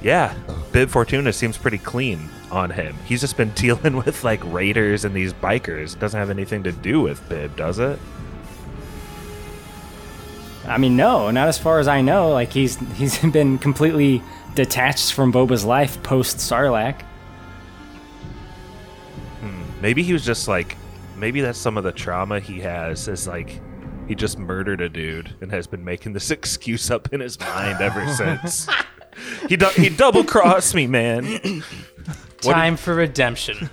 yeah, Bib Fortuna seems pretty clean on him. He's just been dealing with like raiders and these bikers. It doesn't have anything to do with Bib, does it? I mean, no, not as far as I know. Like, he's been completely detached from Boba's life post Sarlacc. Maybe he was just like, maybe that's some of the trauma he has, is like he just murdered a dude and has been making this excuse up in his mind ever since. He double crossed me, man. Time for redemption.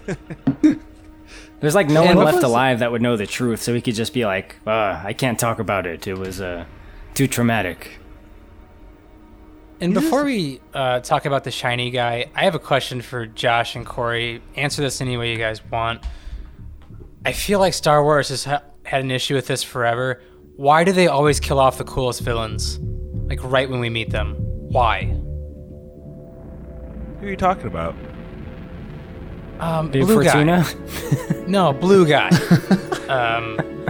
There's like no one left alive that would know the truth, so he could just be like, I can't talk about it. It was too traumatic. And before we talk about the shiny guy, I have a question for Josh and Corey. Answer this any way you guys want. I feel like Star Wars has had an issue with this forever. Why do they always kill off the coolest villains? Like right when we meet them. Why? Who are you talking about? Bib Fortuna? Guy. No, blue guy.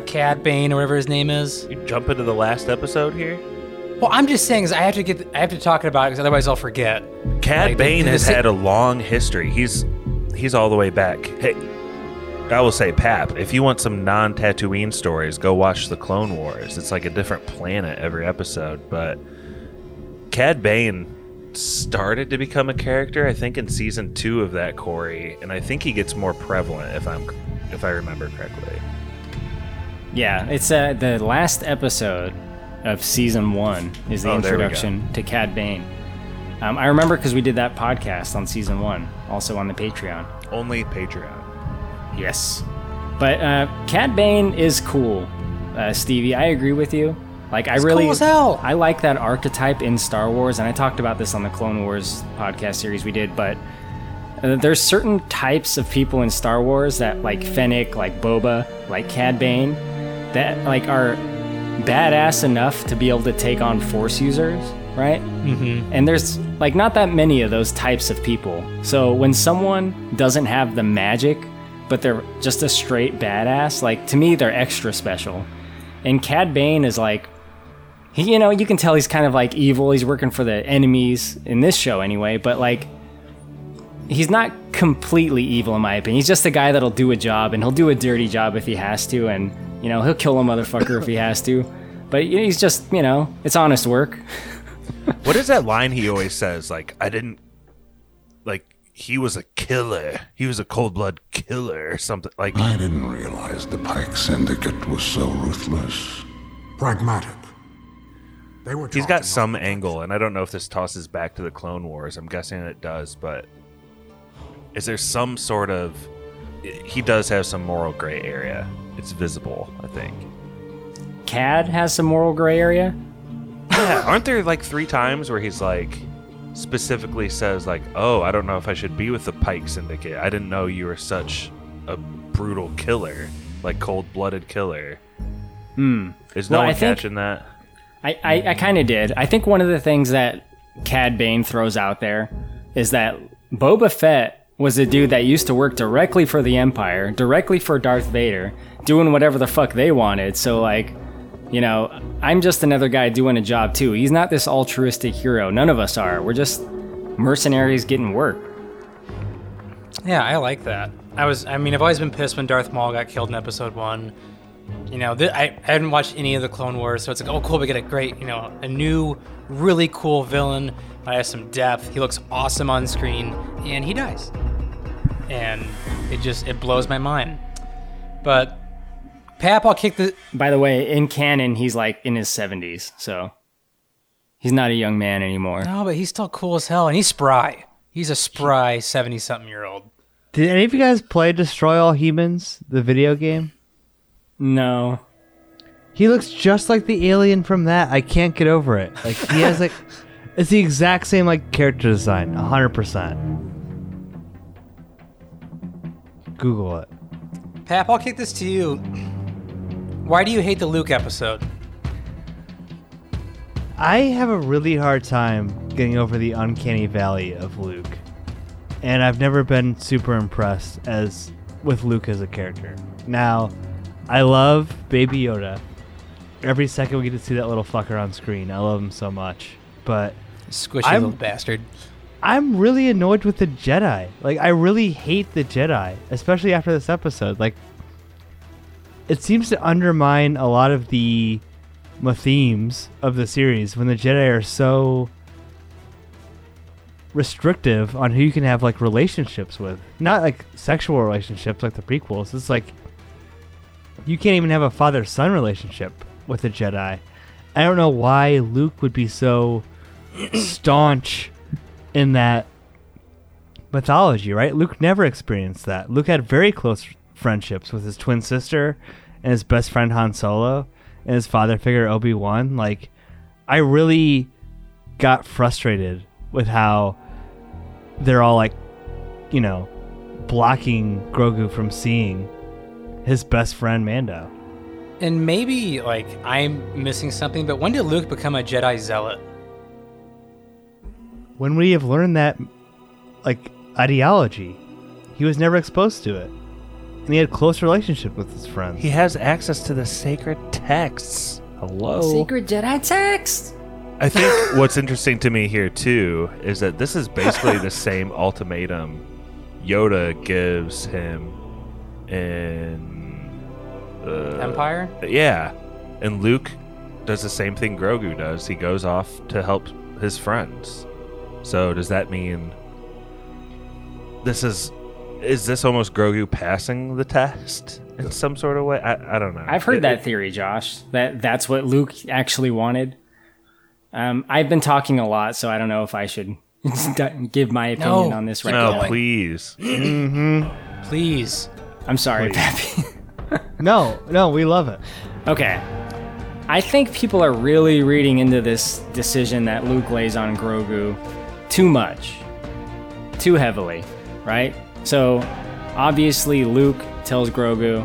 Cad Bane or whatever his name is. You jump into the last episode here? Well, I'm just saying, I have to talk about it because otherwise I'll forget. Cad Bane has had a long history. He's all the way back. Hey, I will say, Pap, if you want some non-Tatooine stories, go watch the Clone Wars. It's like a different planet every episode. But Cad Bane started to become a character, I think, in season 2 of that, Corey, and I think he gets more prevalent if I remember correctly. Yeah, it's the last episode of season 1 is the introduction to Cad Bane. I remember because we did that podcast on season 1, also on the Patreon. Only Patreon. Yes. But Cad Bane is cool, Stevie. I agree with you. Like, it's cool as hell. I like that archetype in Star Wars, and I talked about this on the Clone Wars podcast series we did, but there's certain types of people in Star Wars that, like Fennec, like Boba, like Cad Bane, that, like, are badass enough to be able to take on Force users, right? Mm-hmm. And there's, like, not that many of those types of people. So when someone doesn't have the magic, but they're just a straight badass, like, to me, they're extra special. And Cad Bane is, like, he, you know, you can tell he's kind of like evil. He's working for the enemies in this show anyway, but like he's not completely evil in my opinion. He's just a guy that'll do a job, and he'll do a dirty job if he has to, and you know, he'll kill a motherfucker if he has to. But you know, he's just, you know, it's honest work. What is that line he always says? Like, I didn't, like, he was a killer. He was a cold blood killer or something. Like, I didn't realize the Pike Syndicate was so ruthless. Pragmatic. He's got some angle, and I don't know if this tosses back to the Clone Wars. I'm guessing it does, but is there some sort of... He does have some moral gray area. It's visible, I think. Cad has some moral gray area? Yeah, aren't there like 3 times where he's like, specifically says like, oh, I don't know if I should be with the Pike Syndicate. I didn't know you were such a brutal killer, like cold-blooded killer. Is no one catching that? I kind of did. I think one of the things that Cad Bane throws out there is that Boba Fett was a dude that used to work directly for the Empire, directly for Darth Vader, doing whatever the fuck they wanted. So, like, you know, I'm just another guy doing a job, too. He's not this altruistic hero. None of us are. We're just mercenaries getting work. Yeah, I like that. I've always been pissed when Darth Maul got killed in episode 1. You know, I hadn't watched any of the Clone Wars, so it's like, oh, cool, we get a great, you know, a new, really cool villain that has some depth. He looks awesome on screen, and he dies. And it blows my mind. But, Pap, I'll kick the... By the way, in canon, he's, like, in his 70s, so he's not a young man anymore. No, but he's still cool as hell, and he's spry. He's a spry 70-something-year-old. Did any of you guys play Destroy All Humans, the video game? No. He looks just like the alien from that. I can't get over it. Like, he has like... It's the exact same, like, character design. 100%. Google it. Pap, I'll kick this to you. Why do you hate the Luke episode? I have a really hard time getting over the uncanny valley of Luke. And I've never been super impressed with Luke as a character. Now, I love Baby Yoda. Every second we get to see that little fucker on screen, I love him so much. But squishy little bastard. I'm really annoyed with the Jedi. Like, I really hate the Jedi, especially after this episode. Like, it seems to undermine a lot of the themes of the series when the Jedi are so restrictive on who you can have, like, relationships with. Not like sexual relationships like the prequels. It's like you can't even have a father-son relationship with a Jedi. I don't know why Luke would be so staunch in that mythology, right? Luke never experienced that. Luke had very close friendships with his twin sister and his best friend Han Solo and his father figure Obi-Wan. Like, I really got frustrated with how they're all, like, you know, blocking Grogu from seeing his best friend Mando. And maybe, like, I'm missing something, but when did Luke become a Jedi zealot? When we have learned that, like, ideology. He was never exposed to it. And he had a close relationship with his friends. He has access to the sacred texts. Hello? Sacred Jedi texts? I think what's interesting to me here, too, is that this is basically the same ultimatum Yoda gives him in Empire? Yeah. And Luke does the same thing Grogu does. He goes off to help his friends. So does that mean this is this almost Grogu passing the test in some sort of way? I don't know. I've heard that theory, Josh. That's what Luke actually wanted. I've been talking a lot, so I don't know if I should give my opinion on this right now. No, please. Mm-hmm. Please. I'm sorry, Pappy. No, we love it. Okay. I think people are really reading into this decision that Luke lays on Grogu too much. Too heavily, right? So, obviously, Luke tells Grogu,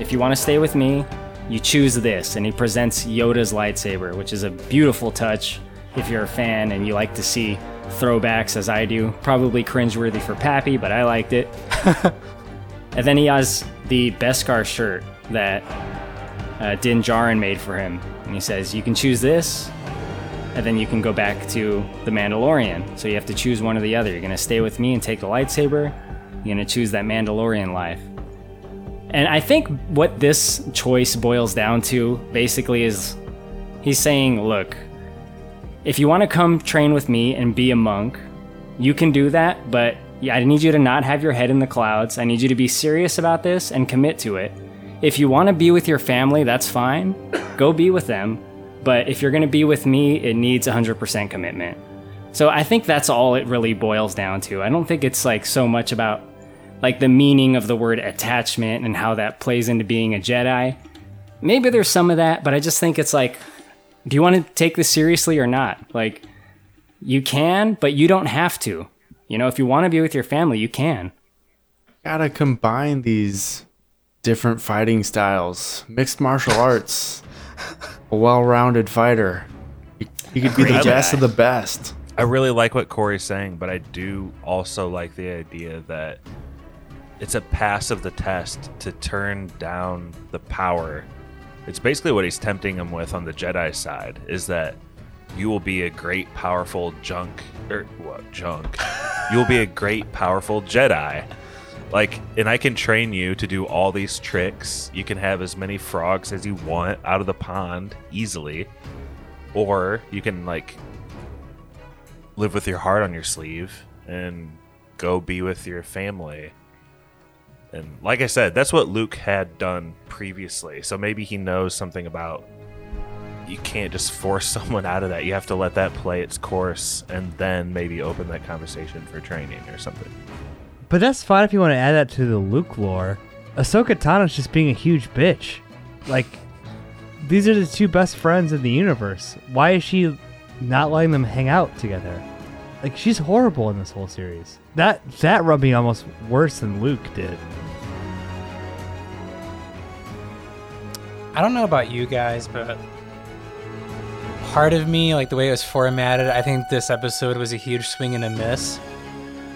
if you want to stay with me, you choose this, and he presents Yoda's lightsaber, which is a beautiful touch if you're a fan and you like to see throwbacks as I do. Probably cringeworthy for Pappy, but I liked it. And then he has the Beskar shirt that Din Djarin made for him. And he says, you can choose this, and then you can go back to the Mandalorian. So you have to choose one or the other. You're going to stay with me and take the lightsaber. You're going to choose that Mandalorian life. And I think what this choice boils down to, basically, is he's saying, look, if you want to come train with me and be a monk, you can do that, but I need you to not have your head in the clouds. I need you to be serious about this and commit to it. If you want to be with your family, that's fine. Go be with them. But if you're going to be with me, it needs 100% commitment. So I think that's all it really boils down to. I don't think it's like so much about like the meaning of the word attachment and how that plays into being a Jedi. Maybe there's some of that, but I just think it's like, do you want to take this seriously or not? Like, you can, but you don't have to. You know, if you want to be with your family, you can. Gotta combine these different fighting styles, mixed martial arts, a well-rounded fighter. You could be the best of the best. I really like what Corey's saying, but I do also like the idea that it's a pass of the test to turn down the power. It's basically what he's tempting him with on the Jedi side, is that you will be a great, powerful You will be a great, powerful Jedi. Like, and I can train you to do all these tricks. You can have as many frogs as you want out of the pond easily. Or you can, like, live with your heart on your sleeve and go be with your family. And like I said, that's what Luke had done previously. So maybe he knows something about you can't just force someone out of that. You have to let that play its course and then maybe open that conversation for training or something. But that's fine if you want to add that to the Luke lore. Ahsoka Tano's just being a huge bitch. Like, these are the two best friends in the universe. Why is she not letting them hang out together? Like, she's horrible in this whole series. That rubbed me almost worse than Luke did. I don't know about you guys, but part of me, like the way it was formatted, I think this episode was a huge swing and a miss.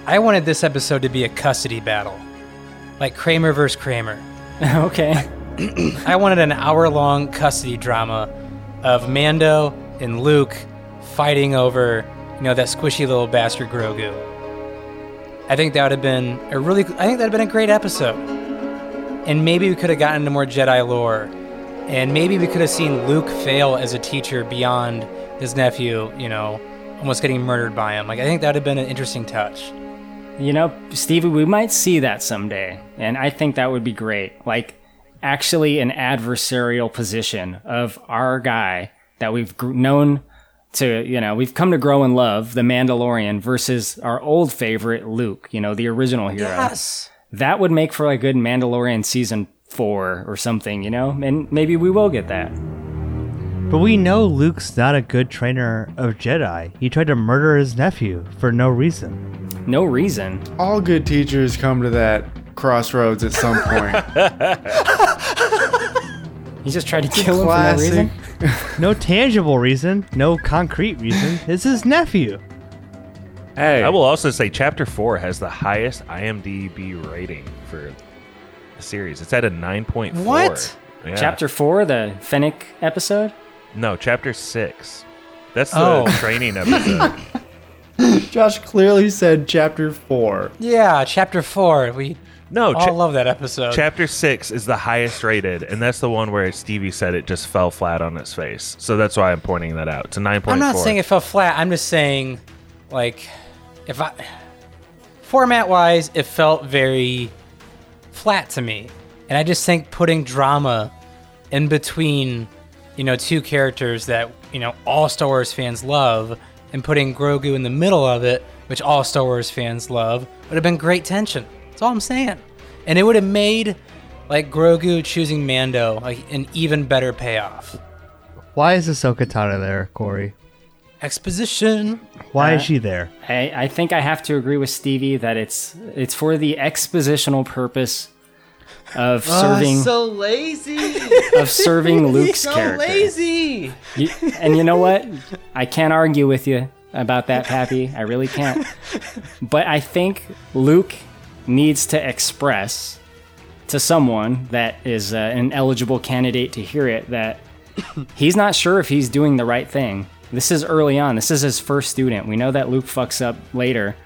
I wanted this episode to be a custody battle, like Kramer versus Kramer. Okay. I wanted an hour-long custody drama of Mando and Luke fighting over, you know, that squishy little bastard Grogu. I think that would have been a really, I think that would have been a great episode. And maybe we could have gotten into more Jedi lore. And maybe we could have seen Luke fail as a teacher beyond his nephew, you know, almost getting murdered by him. Like, I think that would have been an interesting touch. You know, Stevie, we might see that someday. And I think that would be great. Like, actually an adversarial position of our guy that we've known to, you know, we've come to grow and love, the Mandalorian, versus our old favorite, Luke, you know, the original hero. Yes. That would make for a good Mandalorian season 4 or something, you know? And maybe we will get that. But we know Luke's not a good trainer of Jedi. He tried to murder his nephew for no reason. No reason. All good teachers come to that crossroads at some point. He just tried to kill him for no reason? No tangible reason. No concrete reason. It's his nephew. Hey. I will also say Chapter 4 has the highest IMDb rating for the series. It's at a 9.4. What? Yeah. Chapter 4, the Fennec episode? No, Chapter 6. That's the training episode. Josh clearly said Chapter 4. Yeah, Chapter 4. I love that episode. Chapter 6 is the highest rated, and that's the one where Stevie said it just fell flat on its face. So that's why I'm pointing that out. It's a 9.4. I'm not saying it fell flat. I'm just saying, like, format-wise, it felt very flat to me. And I just think putting drama in between, you know, two characters that, you know, all Star Wars fans love, and putting Grogu in the middle of it, which all Star Wars fans love, would have been great tension. That's all I'm saying. And it would have made, like, Grogu choosing Mando, like, an even better payoff. Why is Ahsoka Tano there, Corey? Exposition. Why is she there? I think I have to agree with Stevie that it's for the expositional purpose of serving. So lazy. Of serving Luke's character. So lazy. And you know what? I can't argue with you about that, Pappy. I really can't. But I think Luke needs to express to someone that is an eligible candidate to hear it that he's not sure if he's doing the right thing. This is early on. This is his first student. We know that Luke fucks up later,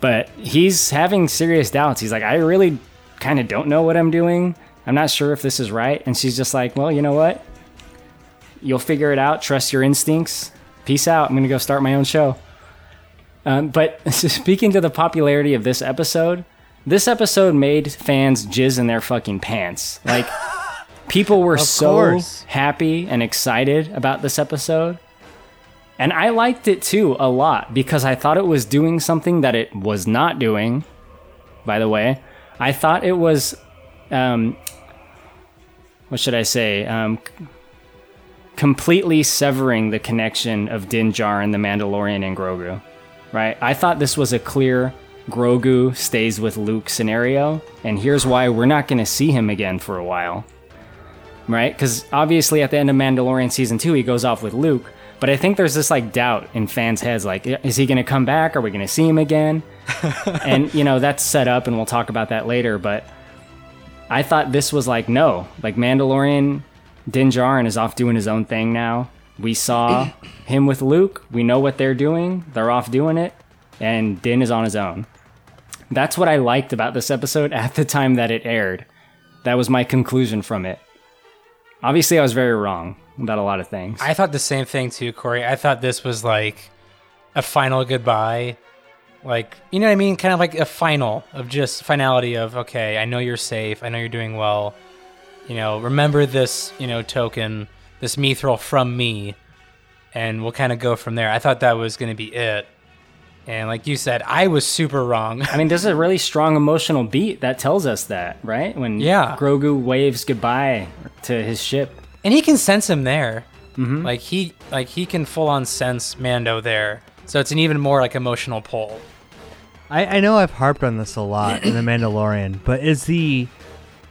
but he's having serious doubts. He's like, I really kind of don't know what I'm doing. I'm not sure if this is right. And she's just like, well, you know what? You'll figure it out. Trust your instincts. Peace out. I'm going to go start my own show. But speaking to the popularity of this episode made fans jizz in their fucking pants. Like, people were so happy and excited about this episode. And I liked it too a lot because I thought it was doing something that it was not doing, by the way. I thought it was, completely severing the connection of Din Djarin, the Mandalorian, and Grogu, right? I thought this was a clear Grogu stays with Luke scenario, and here's why we're not going to see him again for a while, right? Because obviously at the end of Mandalorian Season 2, he goes off with Luke, but I think there's this like doubt in fans' heads, like, is he going to come back? Are we going to see him again? And, you know, that's set up, and we'll talk about that later, but I thought this was like, no, like Mandalorian Din Djarin is off doing his own thing now. We saw him with Luke. We know what they're doing. They're off doing it. And Din is on his own. That's what I liked about this episode at the time that it aired. That was my conclusion from it. Obviously, I was very wrong about a lot of things. I thought the same thing too, Corey. I thought this was like a final goodbye. Like, you know what I mean? Kind of like a final of just finality of, okay, I know you're safe. I know you're doing well. You know, remember this, you know, token, this mithril from me, and we'll kind of go from there. I thought that was going to be it. And like you said, I was super wrong. I mean, there's a really strong emotional beat that tells us that, right? When Grogu waves goodbye to his ship. And he can sense him there. Mm-hmm. Like he can full on sense Mando there. So it's an even more like emotional pull. I know I've harped on this a lot in The Mandalorian, but is the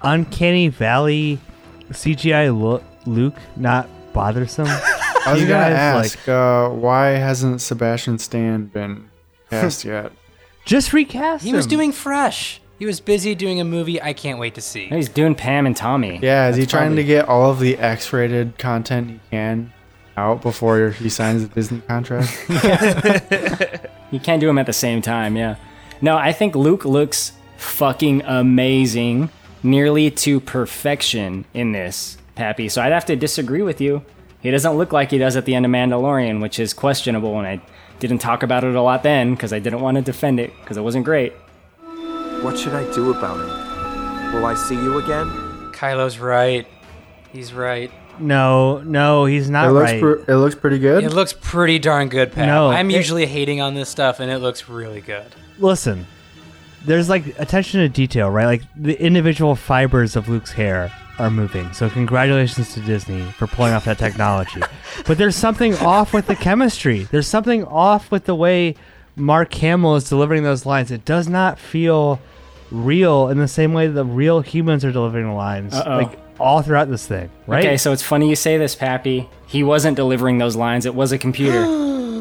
Uncanny Valley CGI Luke not bothersome? I was going to ask, why hasn't Sebastian Stan been cast yet? Just recast him. He was doing Fresh. He was busy doing a movie I can't wait to see. He's doing Pam and Tommy. Yeah, is he trying to get all of the X-rated content he can out before he signs a Disney contract? You can't do them at the same time, yeah. No, I think Luke looks fucking amazing, nearly to perfection in this, Pappy. So I'd have to disagree with you. He doesn't look like he does at the end of Mandalorian, which is questionable, and I didn't talk about it a lot then because I didn't want to defend it because it wasn't great. What should I do about it? Will I see you again? Kylo's right. He's right. No, he's not right. It looks pretty good? It looks pretty darn good, Pat. No, I'm usually hating on this stuff, and it looks really good. Listen, there's like attention to detail, right? Like the individual fibers of Luke's hair are moving. So congratulations to Disney for pulling off that technology. But there's something off with the chemistry. There's something off with the way Mark Hamill is delivering those lines. It does not feel real in the same way that real humans are delivering the lines. Uh-oh. Like all throughout this thing, right? Okay, so it's funny you say this, Pappy. He wasn't delivering those lines. It was a computer.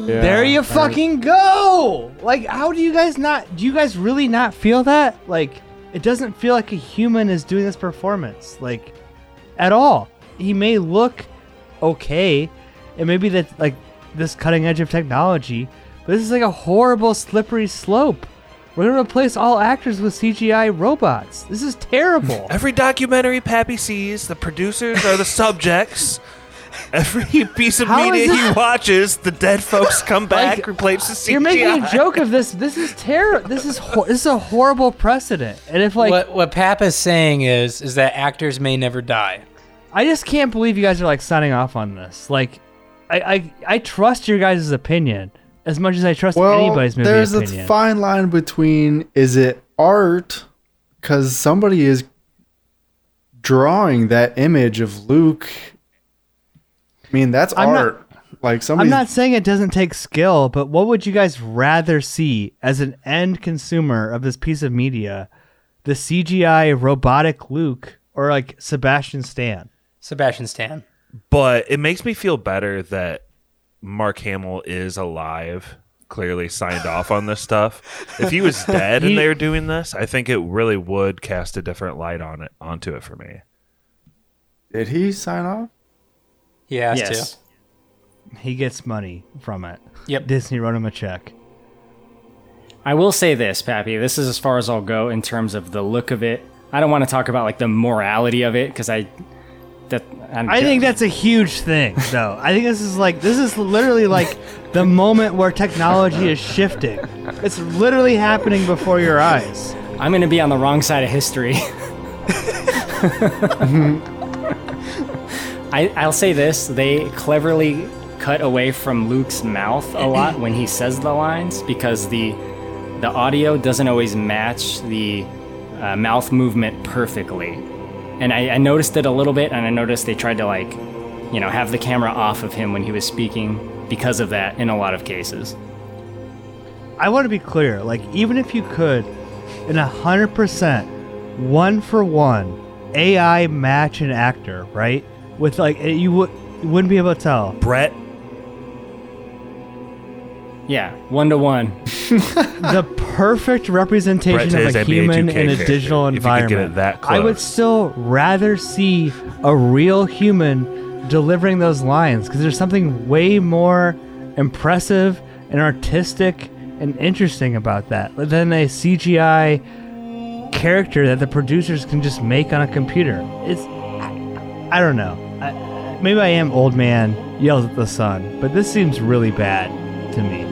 Yeah, there you fucking go! Like, how do you guys not... Do you guys really not feel that? Like, it doesn't feel like a human is doing this performance. Like, at all. He may look okay, and maybe that's, like, this cutting edge of technology... This is like a horrible slippery slope. We're going to replace all actors with CGI robots. This is terrible. Every documentary Pappy sees, the producers are the subjects. Every piece of media he watches, the dead folks come back, like, replace the CGI. You're making a joke of this. This is terrible. This is a horrible precedent. And if like what Pap is saying is that actors may never die. I just can't believe you guys are like signing off on this. Like I trust your guys' opinion. As much as I trust anybody's movie there's opinion. A fine line between is it art, because somebody is drawing that image of Luke. I mean, that's art. I'm not saying it doesn't take skill, but what would you guys rather see as an end consumer of this piece of media? The CGI robotic Luke or like Sebastian Stan? Sebastian Stan. But it makes me feel better that Mark Hamill is alive, clearly signed off on this stuff. If he was dead and they were doing this, I think it really would cast a different light on it, onto it for me. Did he sign off? Yes. He gets money from it. Yep. Disney wrote him a check. I will say this, Pappy. This is as far as I'll go in terms of the look of it. I don't want to talk about like the morality of it because I think that's a huge thing, though. I think this is literally like the moment where technology is shifting. It's literally happening before your eyes. I'm going to be on the wrong side of history. I'll say this. They cleverly cut away from Luke's mouth a lot when he says the lines because the audio doesn't always match the mouth movement perfectly. And I noticed it a little bit, and I noticed they tried to, like, you know, have the camera off of him when he was speaking because of that in a lot of cases. I want to be clear. Like, even if you could, in 100%, one-for-one, AI match an actor, right? With, like, you wouldn't be able to tell. Brett? Yeah, one-to-one. The perfect representation of a human in a digital environment. I would still rather see a real human delivering those lines because there's something way more impressive and artistic and interesting about that than a CGI character that the producers can just make on a computer. It's... I don't know. Maybe I am old man yells at the sun, but this seems really bad to me.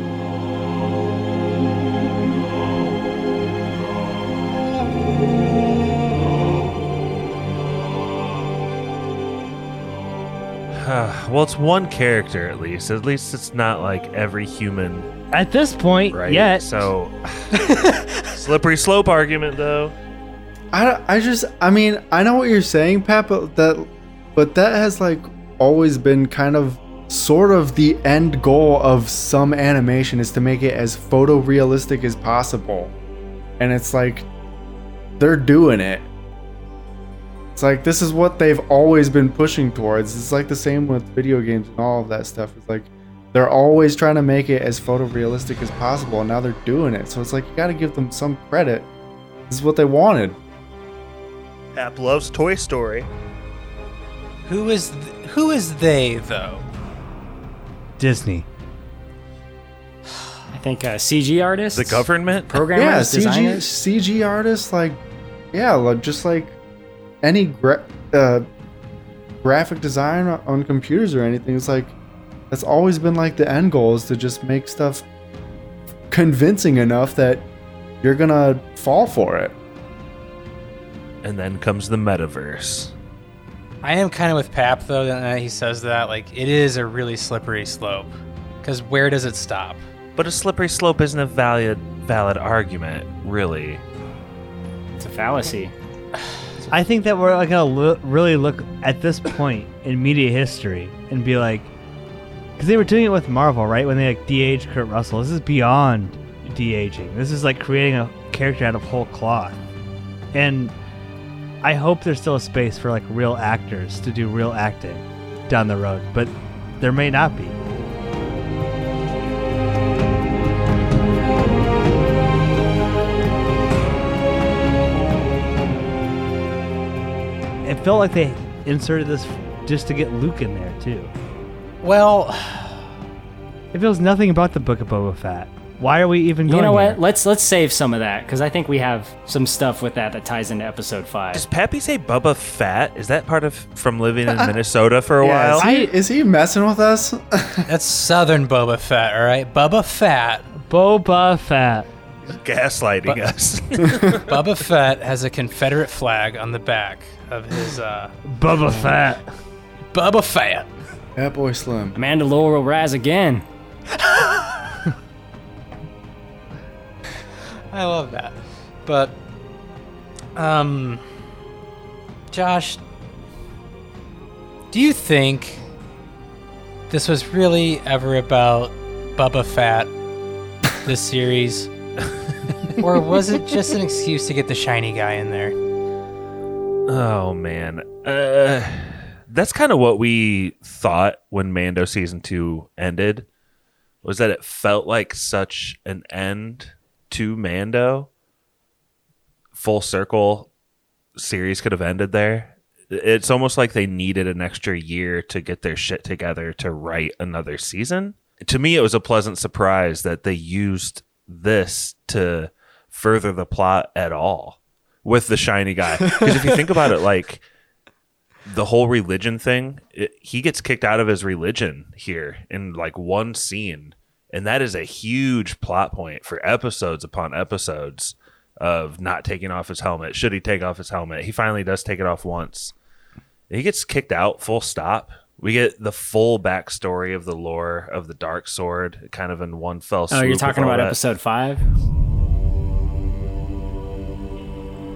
Well, it's one character at least. At least it's not like every human at this point, right? Yet. So, slippery slope argument though. I know what you're saying, Pat, but that has like always been kind of sort of the end goal of some animation is to make it as photorealistic as possible, and it's like they're doing it. It's like, this is what they've always been pushing towards. It's like the same with video games and all of that stuff. It's like, they're always trying to make it as photorealistic as possible, and now they're doing it. So it's like, you got to give them some credit. This is what they wanted. App loves Toy Story. Who is they, though? Disney. I think CG artists. The government? Programmers, yeah, designers. CG artists, like, yeah, like, just like any graphic design on computers or anything. It's like, that's always been like the end goal, is to just make stuff convincing enough that you're going to fall for it. And then comes the metaverse. I am kind of with Pap, though, that he says that. Like, it is a really slippery slope. Because where does it stop? But a slippery slope isn't a valid argument, really. It's a fallacy. I think that we're like going to really look at this point in media history and be like... Because they were doing it with Marvel, right? When they, like, de-aged Kurt Russell. This is beyond de-aging. This is, like, creating a character out of whole cloth. And... I hope there's still a space for, like, real actors to do real acting down the road, but there may not be. It felt like they inserted this just to get Luke in there, too. Well... It feels nothing about the Book of Boba Fett. Why are we even going? You know what? Here? Let's save some of that, because I think we have some stuff with that ties into episode 5. Does Pappy say Bubba Fat? Is that part of from living in Minnesota for a while? Is he messing with us? That's Southern Boba Fett, all right? Bubba Fat. Boba Fett. Gaslighting us. Bubba Fett has a Confederate flag on the back of his. Bubba Fett. Bubba Fett. That boy slim. Mandalore will rise again. I love that. But, Josh, do you think this was really ever about Bubba Fett, this series? Or was it just an excuse to get the shiny guy in there? Oh, man. That's kind of what we thought when Mando Season 2 ended, was that it felt like such an end to Mando. Full circle series could have ended there. It's almost like they needed an extra year to get their shit together to write another season. To me, it was a pleasant surprise that they used this to further the plot at all with the shiny guy. Because if you think about it, like the whole religion thing, he gets kicked out of his religion here in like one scene. And that is a huge plot point for episodes upon episodes of not taking off his helmet. Should he take off his helmet? He finally does take it off once. He gets kicked out, full stop. We get the full backstory of the lore of the dark sword kind of in one fell swoop. Oh, you're talking about episode 5?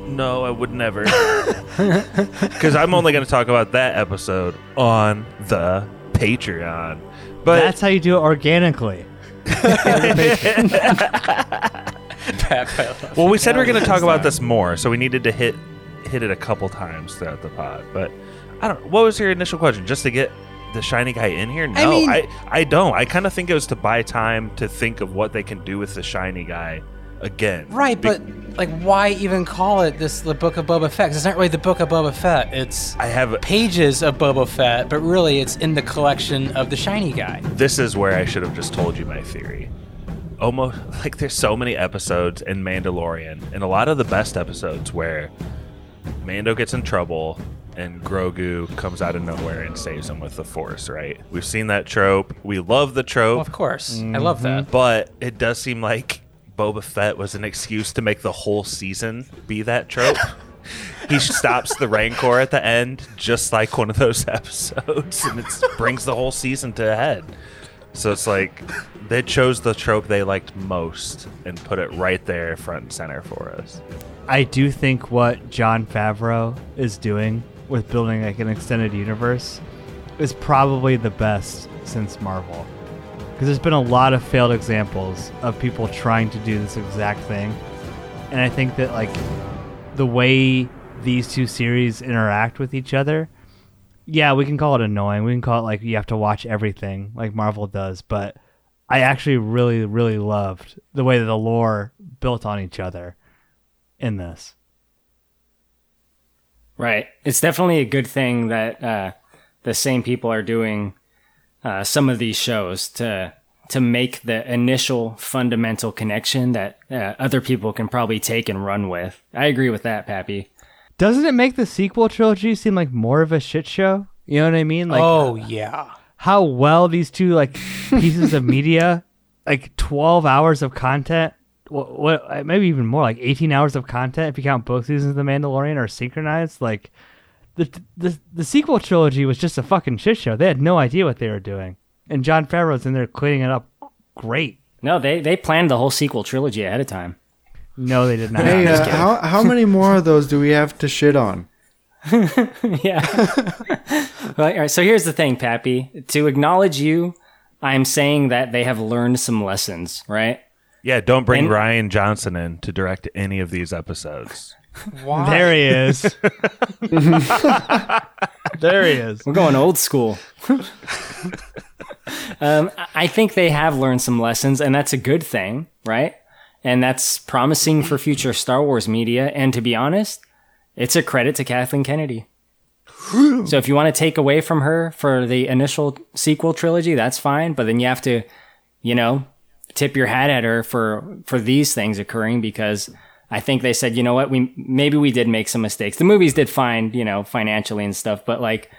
No, I would never. Because I'm only going to talk about that episode on the Patreon. But that's how you do it organically. Well, we said we're going to talk about this more, so we needed to hit it a couple times throughout the pod. But I don't. What was your initial question? Just to get the shiny guy in here? No, I don't. I kind of think it was to buy time to think of what they can do with the shiny guy again. Right, but like, why even call it this? The Book of Boba Fett? 'Cause it's not really the Book of Boba Fett. It's pages of Boba Fett, but really it's in the collection of the shiny guy. This is where I should have just told you my theory. Almost like there's so many episodes in Mandalorian, and a lot of the best episodes where Mando gets in trouble and Grogu comes out of nowhere and saves him with the Force, right? We've seen that trope. We love the trope. Well, of course. Mm-hmm. I love that. But it does seem like Boba Fett was an excuse to make the whole season be that trope. He stops the Rancor at the end, just like one of those episodes, and it brings the whole season to a head. So it's like they chose the trope they liked most and put it right there front and center for us. I do think what Jon Favreau is doing with building like an extended universe is probably the best since Marvel. Because there's been a lot of failed examples of people trying to do this exact thing. And I think that like the way these two series interact with each other, yeah, we can call it annoying. We can call it like you have to watch everything like Marvel does, but I actually really, really loved the way that the lore built on each other in this. Right. It's definitely a good thing that the same people are doing some of these shows to make the initial fundamental connection that other people can probably take and run with. I agree with that, Pappy. Doesn't it make the sequel trilogy seem like more of a shit show? You know what I mean? Like, oh, yeah. How well these two like pieces of media, like 12 hours of content, what maybe even more, like 18 hours of content if you count both seasons of The Mandalorian, are synchronized. Like the sequel trilogy was just a fucking shit show. They had no idea what they were doing, and Jon Favreau's in there cleaning it up. Great. No, they planned the whole sequel trilogy ahead of time. No, they did not. Hey, how many more of those do we have to shit on? Yeah. Well, so here's the thing, Pappy. To acknowledge you, I'm saying that they have learned some lessons, right? Yeah, don't bring Rian Johnson in to direct any of these episodes. Why? There he is. There he is. We're going old school. I think they have learned some lessons, and that's a good thing, right? And that's promising for future Star Wars media. And to be honest, it's a credit to Kathleen Kennedy. So if you want to take away from her for the initial sequel trilogy, that's fine. But then you have to, you know, tip your hat at her for these things occurring, because I think they said, you know what, maybe we did make some mistakes. The movies did fine, you know, financially and stuff, but like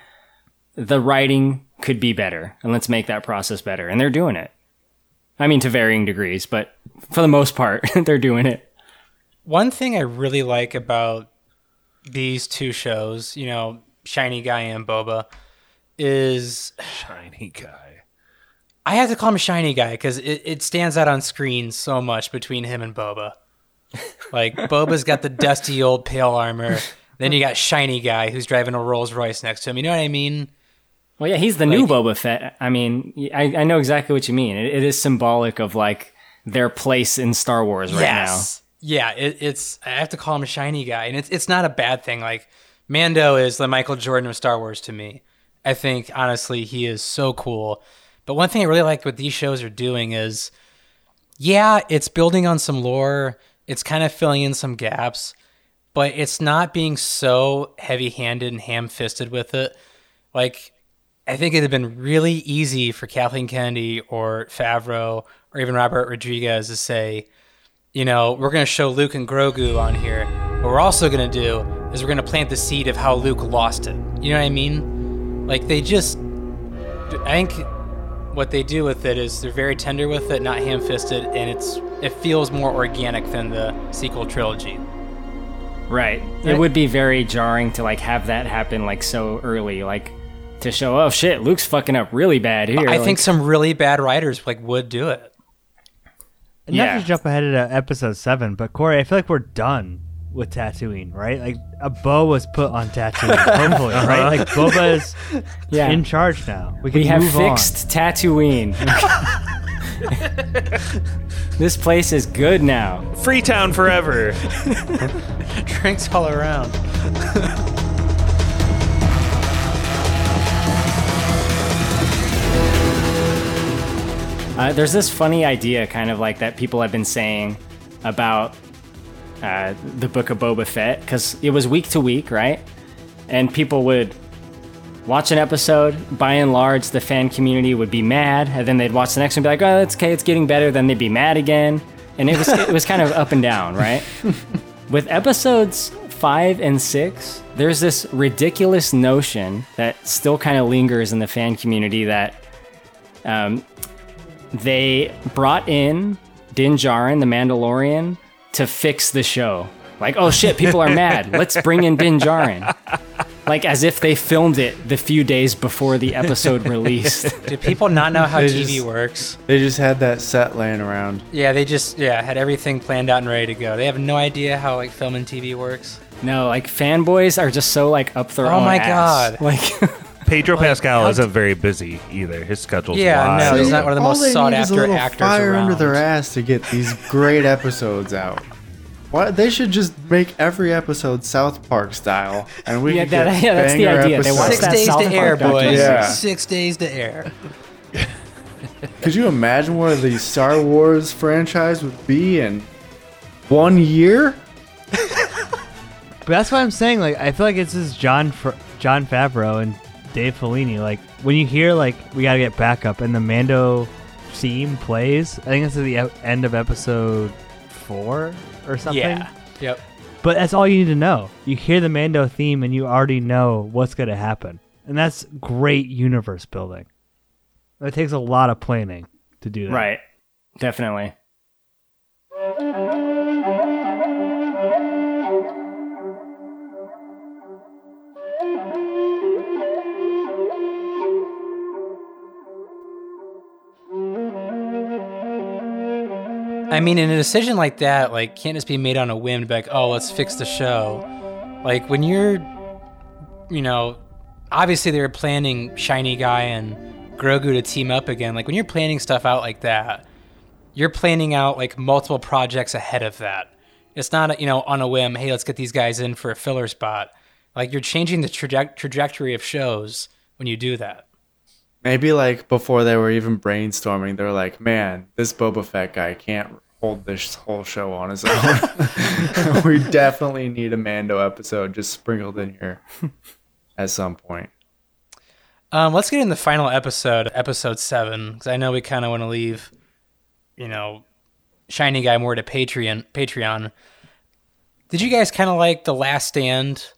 the writing could be better, and let's make that process better. And they're doing it. I mean, to varying degrees, but for the most part, they're doing it. One thing I really like about these two shows, you know, Shiny Guy and Boba, is... Shiny Guy. I have to call him Shiny Guy because it stands out on screen so much between him and Boba. Like, Boba's got the dusty old pale armor. Then you got Shiny Guy who's driving a Rolls Royce next to him. You know what I mean? Well, yeah, he's the new Boba Fett. I mean, I know exactly what you mean. It is symbolic of, like, their place in Star Wars right now. Yeah, it's I have to call him a Shiny Guy, and it's not a bad thing. Like, Mando is the Michael Jordan of Star Wars to me. I think, honestly, he is so cool. But one thing I really like what these shows are doing is, yeah, it's building on some lore. It's kind of filling in some gaps, but it's not being so heavy-handed and ham-fisted with it. Like, I think it had been really easy for Kathleen Kennedy or Favreau or even Robert Rodriguez to say, you know, we're going to show Luke and Grogu on here. What we're also going to do is we're going to plant the seed of how Luke lost it. You know what I mean? Like, they just... I think what they do with it is they're very tender with it, not ham-fisted, and it feels more organic than the sequel trilogy. Right. It would be very jarring to, like, have that happen, like, so early, like, to show, oh, shit, Luke's fucking up really bad here. I think some really bad writers, like, would do it. And not to jump ahead to episode 7, but Corey, I feel like we're done with Tatooine, right? Like, a bow was put on Tatooine, hopefully, right? Like, Boba is in charge now. We have fixed Tatooine. This place is good now. Freetown forever. Drinks all around. There's this funny idea kind of like that people have been saying about the Book of Boba Fett, because it was week to week, right? And people would watch an episode. By and large, the fan community would be mad, and then they'd watch the next one and be like, oh, it's okay, it's getting better. Then they'd be mad again. And it was kind of up and down, right? With episodes 5 and 6, there's this ridiculous notion that still kind of lingers in the fan community that... they brought in Din Djarin, the Mandalorian, to fix the show. Like, oh shit, people are mad. Let's bring in Din Djarin. Like, as if they filmed it the few days before the episode released. Do people not know how TV works? They just had that set laying around. Yeah, they just had everything planned out and ready to go. They have no idea how, like, film and TV works. No, like, fanboys are just so, like, up their own ass. Oh my god. Like... Pedro Pascal isn't very busy either. His schedule's wide. Yeah, no, he's not one of the most sought-after actors around. All they need is a little fire under their ass to get these great episodes out. What? They should just make every episode South Park style, and we that's the idea. They want 6 days to air, boys. Yeah. 6 days to air. Could you imagine where the Star Wars franchise would be in 1 year? But that's why I'm saying, like, I feel like it's just Jon Favreau and Dave Filoni. Like, when you hear, like, we gotta get backup, and the Mando scene plays, I think it's at the end of episode 4 or something. Yeah. Yep. But that's all you need to know. You hear the Mando theme and you already know what's going to happen. And that's great universe building. It takes a lot of planning to do that. Right. Definitely. I mean, in a decision like that, like, can't just be made on a whim to be like, oh, let's fix the show. Like, when you're, you know, obviously they were planning Shiny Guy and Grogu to team up again. Like, when you're planning stuff out like that, you're planning out, like, multiple projects ahead of that. It's not, you know, on a whim, hey, let's get these guys in for a filler spot. Like, you're changing the trajectory of shows when you do that. Maybe, like, before they were even brainstorming, they were like, man, this Boba Fett guy can't hold this whole show on his own. We definitely need a Mando episode just sprinkled in here at some point. Let's get in the final episode, episode 7, because I know we kind of want to leave, you know, Shiny Guy more to Patreon. Did you guys kind of like the Last Stand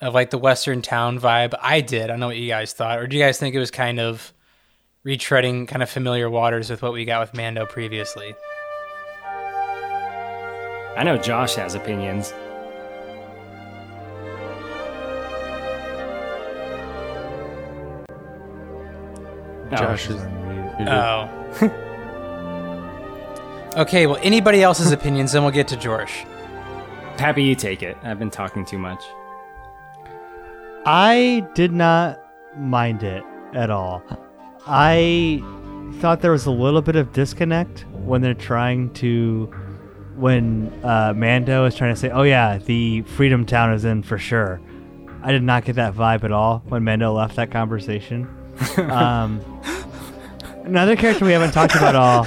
of, like, the Western town vibe? I did. I don't know what you guys thought. Or do you guys think it was kind of retreading kind of familiar waters with what we got with Mando previously? I know Josh has opinions. Josh is on mute. Oh. Okay, well, anybody else's opinions, then we'll get to Josh. Pappy, you take it. I've been talking too much. I did not mind it at all. I thought there was a little bit of disconnect when they're trying to, when Mando is trying to say, oh yeah, the Freedom Town is in for sure. I did not get that vibe at all when Mando left that conversation. Another character we haven't talked about at all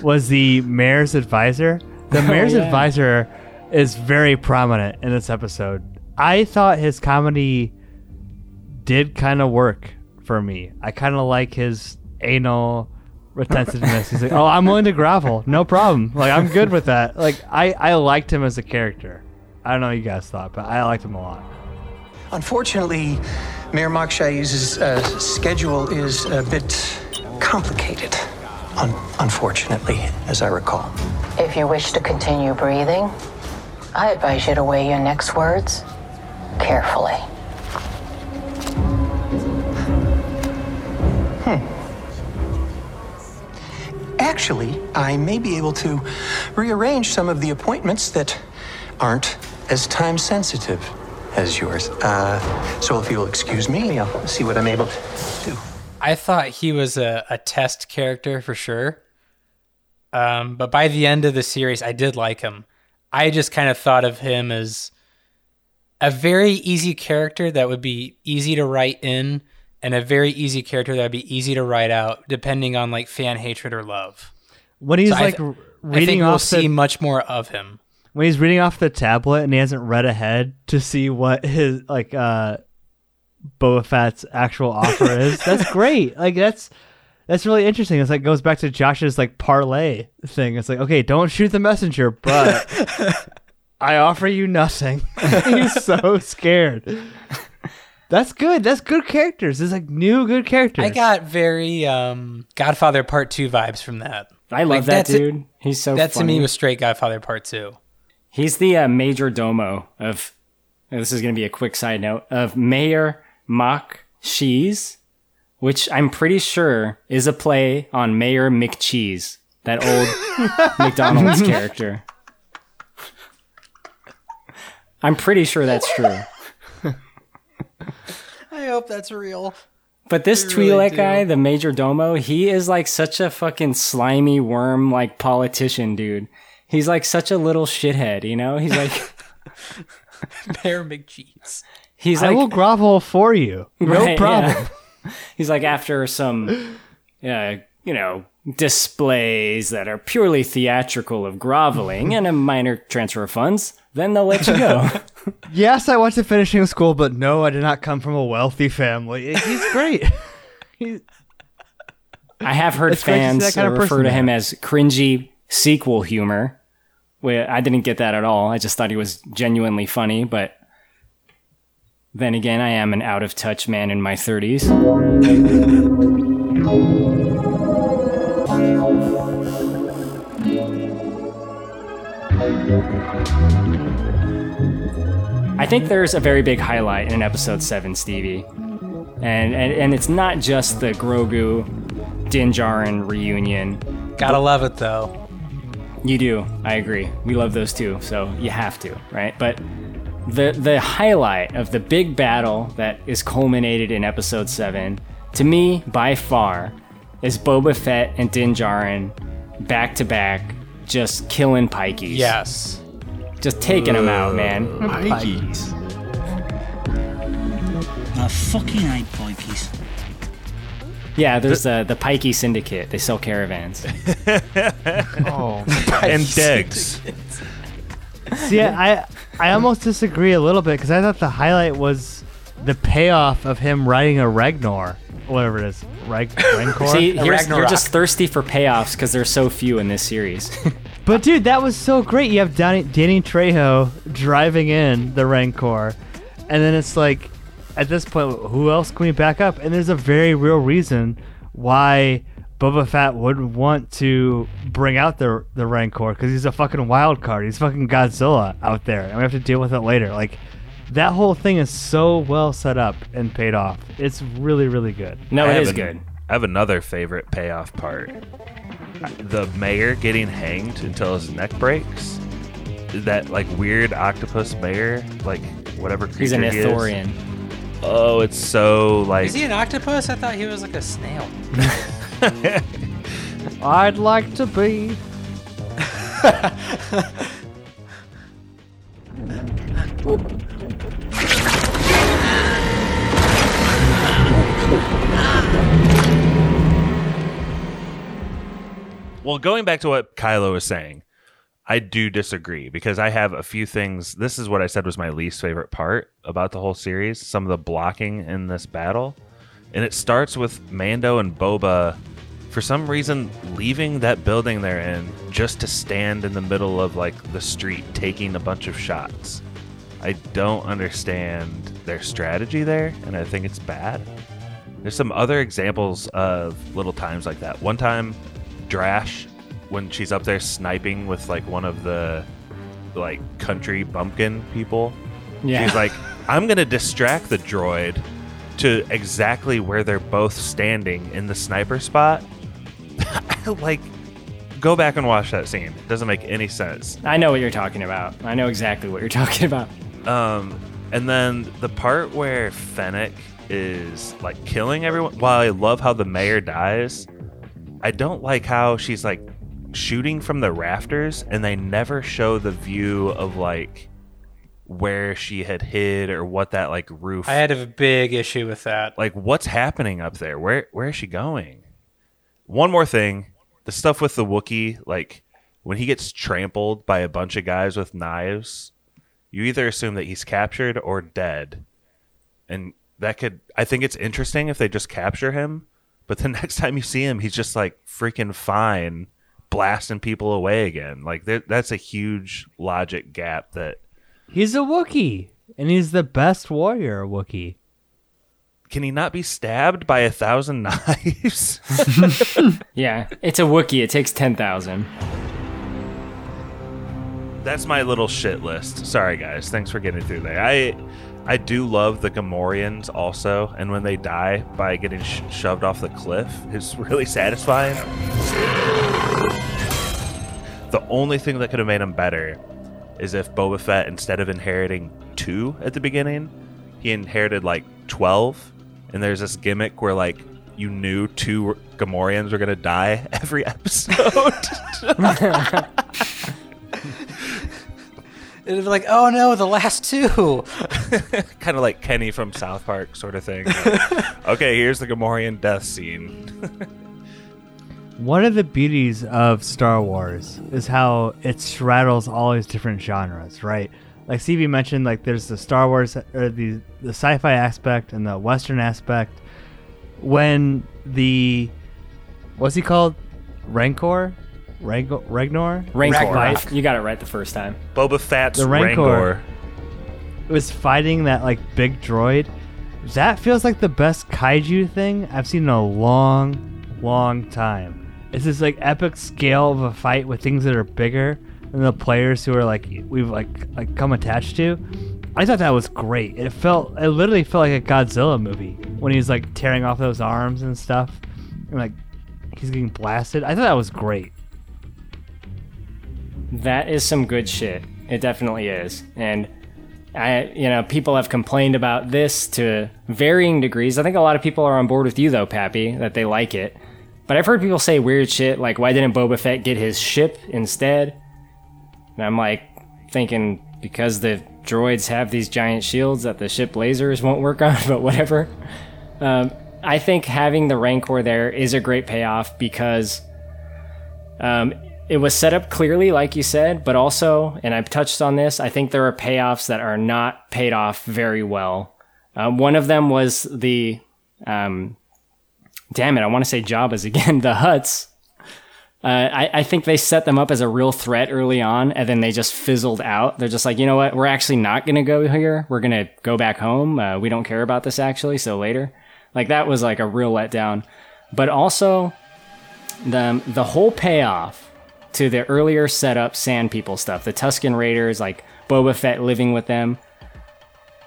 was the mayor's advisor. The mayor's advisor is very prominent in this episode. I thought his comedy did kind of work for me. I kind of like his anal retentiveness. He's like, oh, I'm willing to grovel. No problem. Like, I'm good with that. Like, I liked him as a character. I don't know what you guys thought, but I liked him a lot. Unfortunately, Mayor Makshay's schedule is a bit complicated, unfortunately, as I recall. If you wish to continue breathing, I advise you to weigh your next words carefully. Actually, I may be able to rearrange some of the appointments that aren't as time sensitive as yours. So if you'll excuse me, I'll see what I'm able to do. I thought he was a test character for sure. But by the end of the series, I did like him. I just kind of thought of him as a very easy character that would be easy to write in, and a very easy character that would be easy to write out, depending on, like, fan hatred or love. When he's, so like, reading I think we'll see much more of him. When he's reading off the tablet and he hasn't read ahead to see what his, like, Boba Fett's actual offer is, that's great. Like, that's really interesting. It's like, goes back to Josh's, like, parlay thing. It's like, okay, don't shoot the messenger, but I offer you nothing. He's so scared. That's good. That's good characters. It's like new good characters. I got very Godfather Part 2 vibes from that. I love, like, that dude. He's so that funny. To me was straight Godfather Part 2. He's the major domo of, this is going to be a quick side note, of Mayor Makshay's, which I'm pretty sure is a play on Mayor McCheese, that old McDonald's character. I'm pretty sure that's true. I hope that's real. But this Twi'lek guy, the major domo, he is like such a fucking slimy worm, like, politician dude. He's like such a little shithead, you know? He's like... Bear McCheese. He's like, I will grovel for you. No problem. Yeah. He's like, after some, you know, displays that are purely theatrical of groveling and a minor transfer of funds, then they'll let you go. Yes, I went to finishing school, but no, I did not come from a wealthy family. He's great. I have heard fans kind of refer to him as cringy sequel humor. I didn't get that at all. I just thought he was genuinely funny, but then again, I am an out-of-touch man in my 30s. I think there's a very big highlight in Episode 7, Stevie. And it's not just the Grogu, Din Djarin reunion. Gotta love it, though. You do. I agree. We love those two, so you have to, right? But the highlight of the big battle that is culminated in Episode 7, to me, by far, is Boba Fett and Din Djarin back-to-back just killing Pikeys. Yes. Just taking them out, man. Pikeys. I fucking hate Pikeys. Yeah, there's the Pikey Syndicate. They sell caravans. Oh, and decks. See, I almost disagree a little bit because I thought the highlight was the payoff of him riding a Regnor, whatever it is, Rancor. See, you're just thirsty for payoffs because there's so few in this series. But dude, that was so great. You have Danny Trejo driving in the Rancor, and then it's like, at this point, who else can we back up? And there's a very real reason why Boba Fett would want to bring out the Rancor, because he's a fucking wild card. He's fucking Godzilla out there, and we have to deal with it later. Like, that whole thing is so well set up and paid off. It's really, really good. No, it is good. I have another favorite payoff part. The mayor getting hanged until his neck breaks. That, like, weird octopus mayor, like, whatever creature he is. He's an Ithorian. Oh, it's so like... Is he an octopus? I thought he was like a snail. I'd like to be... Well, going back to what Kylo was saying, I do disagree because I have a few things. This is what I said was my least favorite part about the whole series. Some of the blocking in this battle. And it starts with Mando and Boba, for some reason, leaving that building they're in just to stand in the middle of like the street taking a bunch of shots. I don't understand their strategy there, and I think it's bad. There's some other examples of little times like that. One time, Drash, when she's up there sniping with like one of the like country bumpkin people, yeah. She's like, I'm gonna distract the droid to exactly where they're both standing in the sniper spot. Like, go back and watch that scene. It doesn't make any sense. I know what you're talking about. I know exactly what you're talking about. And then the part where Fennec is like killing everyone. While I love how the mayor dies, I don't like how she's like shooting from the rafters and they never show the view of like where she had hid or what that like roof. I had a big issue with that. Like, what's happening up there? Where is she going? One more thing, the stuff with the Wookiee, like when he gets trampled by a bunch of guys with knives, you either assume that he's captured or dead. And that could, I think it's interesting if they just capture him, but the next time you see him, he's just like freaking fine, blasting people away again. Like, that's a huge logic gap. That he's a Wookiee and he's the best warrior Wookiee. Can he not be stabbed by 1,000 knives? Yeah, it's a Wookiee. It takes 10,000. That's my little shit list. Sorry guys, thanks for getting through there. I do love the Gamorreans also, and when they die by getting shoved off the cliff, it's really satisfying. The only thing that could have made him better is if Boba Fett, instead of inheriting 2 at the beginning, he inherited like 12, and there's this gimmick where like you knew 2 Gamorreans were going to die every episode. It'd be like, oh no, the last two. Kind of like Kenny from South Park sort of thing. Like, okay, here's the Gamorrean death scene. One of the beauties of Star Wars is how it straddles all these different genres, right? Like Stevie mentioned, like there's the Star Wars, or the sci-fi aspect and the Western aspect. When the, what's he called? Rancor. Right? You got it right the first time. Boba Fett's the Rancor was fighting that like big droid. That feels like the best kaiju thing I've seen in a long time. It's this like epic scale of a fight with things that are bigger than the players who are like we've like come attached to. I thought that was great. It literally felt like a Godzilla movie when he was like tearing off those arms and stuff, and like he's getting blasted. I thought that was great. That is some good shit. It definitely is. And people have complained about this to varying degrees. I think a lot of people are on board with you though, Pappy, that they like it. But I've heard people say weird shit like, why didn't Boba Fett get his ship instead? And I'm like thinking, because the droids have these giant shields that the ship lasers won't work on, but whatever. I think having the Rancor there is a great payoff because it was set up clearly, like you said, but also, and I've touched on this, I think there are payoffs that are not paid off very well. One of them was the, I want to say Jabba's again, the Hutts. I think they set them up as a real threat early on, and then they just fizzled out. They're just like, you know what, we're actually not going to go here. We're going to go back home. We don't care about this actually, so later. Like that was like a real letdown. But also, the whole payoff to the earlier setup Sand People stuff, the Tusken Raiders, like Boba Fett living with them.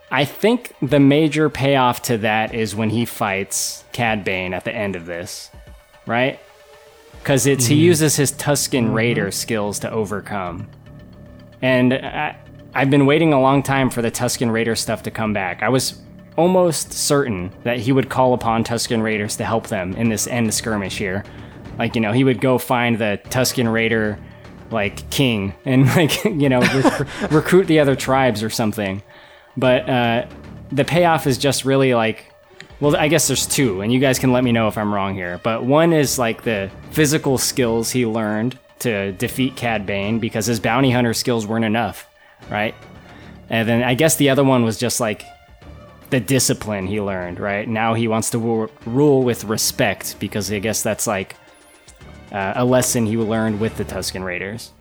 I think the major payoff to that is when he fights Cad Bane at the end of this, right? Because it's he uses his Tusken Raider skills to overcome. And I've been waiting a long time for the Tusken Raider stuff to come back. I was almost certain that he would call upon Tusken Raiders to help them in this end skirmish here. Like, you know, he would go find the Tusken Raider, like, king and, like, you know, recruit the other tribes or something. But the payoff is just really, like, well, I guess there's two, and you guys can let me know if I'm wrong here. But one is, like, the physical skills he learned to defeat Cad Bane because his bounty hunter skills weren't enough, right? And then I guess the other one was just, like, the discipline he learned, right? Now he wants to rule with respect because I guess that's, like, a lesson he learned with the Tusken Raiders.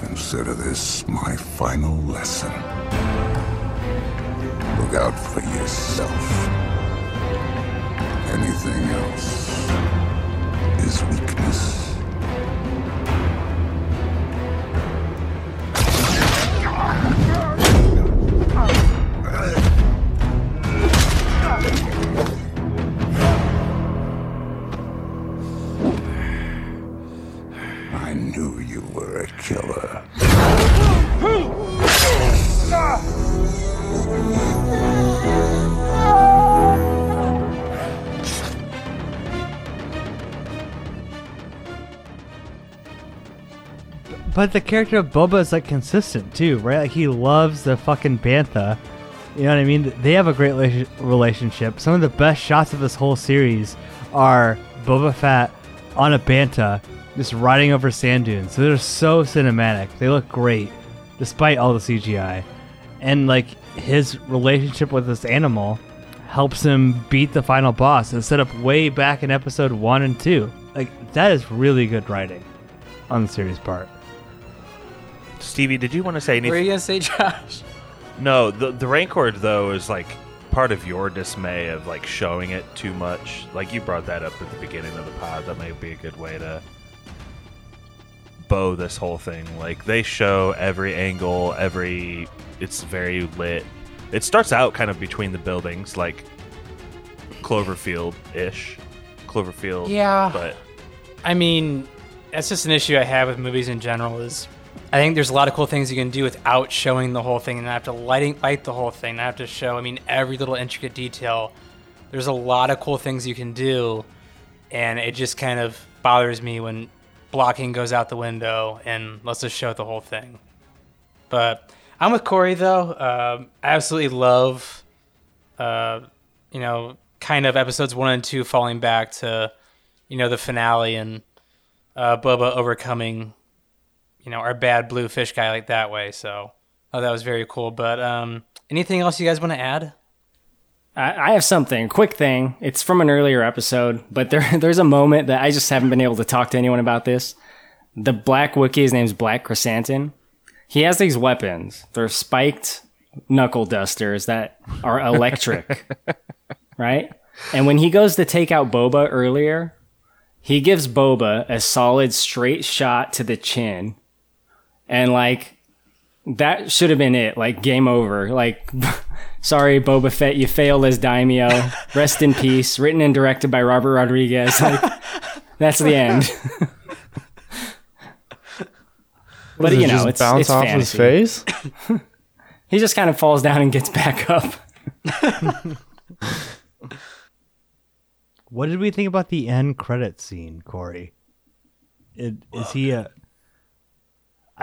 Consider this my final lesson. Look out for yourself. Anything else is weakness. Killer. But the character of Boba is like consistent too, right? Like he loves the fucking Bantha. You know what I mean? They have a great relationship. Some of the best shots of this whole series are Boba Fett on a Bantha, just riding over sand dunes. So they're so cinematic. They look great, despite all the CGI. And, like, his relationship with this animal helps him beat the final boss. It's set up way back in episode 1 and 2. Like, that is really good writing on the series part. Stevie, did you want to say anything? What were you going to say, Josh? No, the Rancor, though, is, like, part of your dismay of, like, showing it too much. Like, you brought that up at the beginning of the pod. That may be a good way to bow this whole thing. Like, they show every angle, it's very lit. It starts out kind of between the buildings, like Cloverfield. Yeah, but I mean, that's just an issue I have with movies in general, is I think there's a lot of cool things you can do without showing the whole thing, and I have to light the whole thing, and I have to show, I mean, every little intricate detail. There's a lot of cool things you can do, and it just kind of bothers me when blocking goes out the window, and let's just show the whole thing. But I'm with Corey, though. I absolutely love, kind of episodes 1 and 2 falling back to, the finale and Boba overcoming, our bad blue fish guy like that way. So, that was very cool. But anything else you guys want to add? I have something, quick thing. It's from an earlier episode, but there's a moment that I just haven't been able to talk to anyone about this. The black Wookiee, his name's Black Chrysanthemum. He has these weapons. They're spiked knuckle dusters that are electric, right? And when he goes to take out Boba earlier, he gives Boba a solid straight shot to the chin. And that should have been it. Game over. Sorry, Boba Fett, you failed as Daimyo. Rest in peace. Written and directed by Robert Rodriguez. That's the end. But, it's off fantasy. His face? He just kind of falls down and gets back up. What did we think about the end credit scene, Corey? I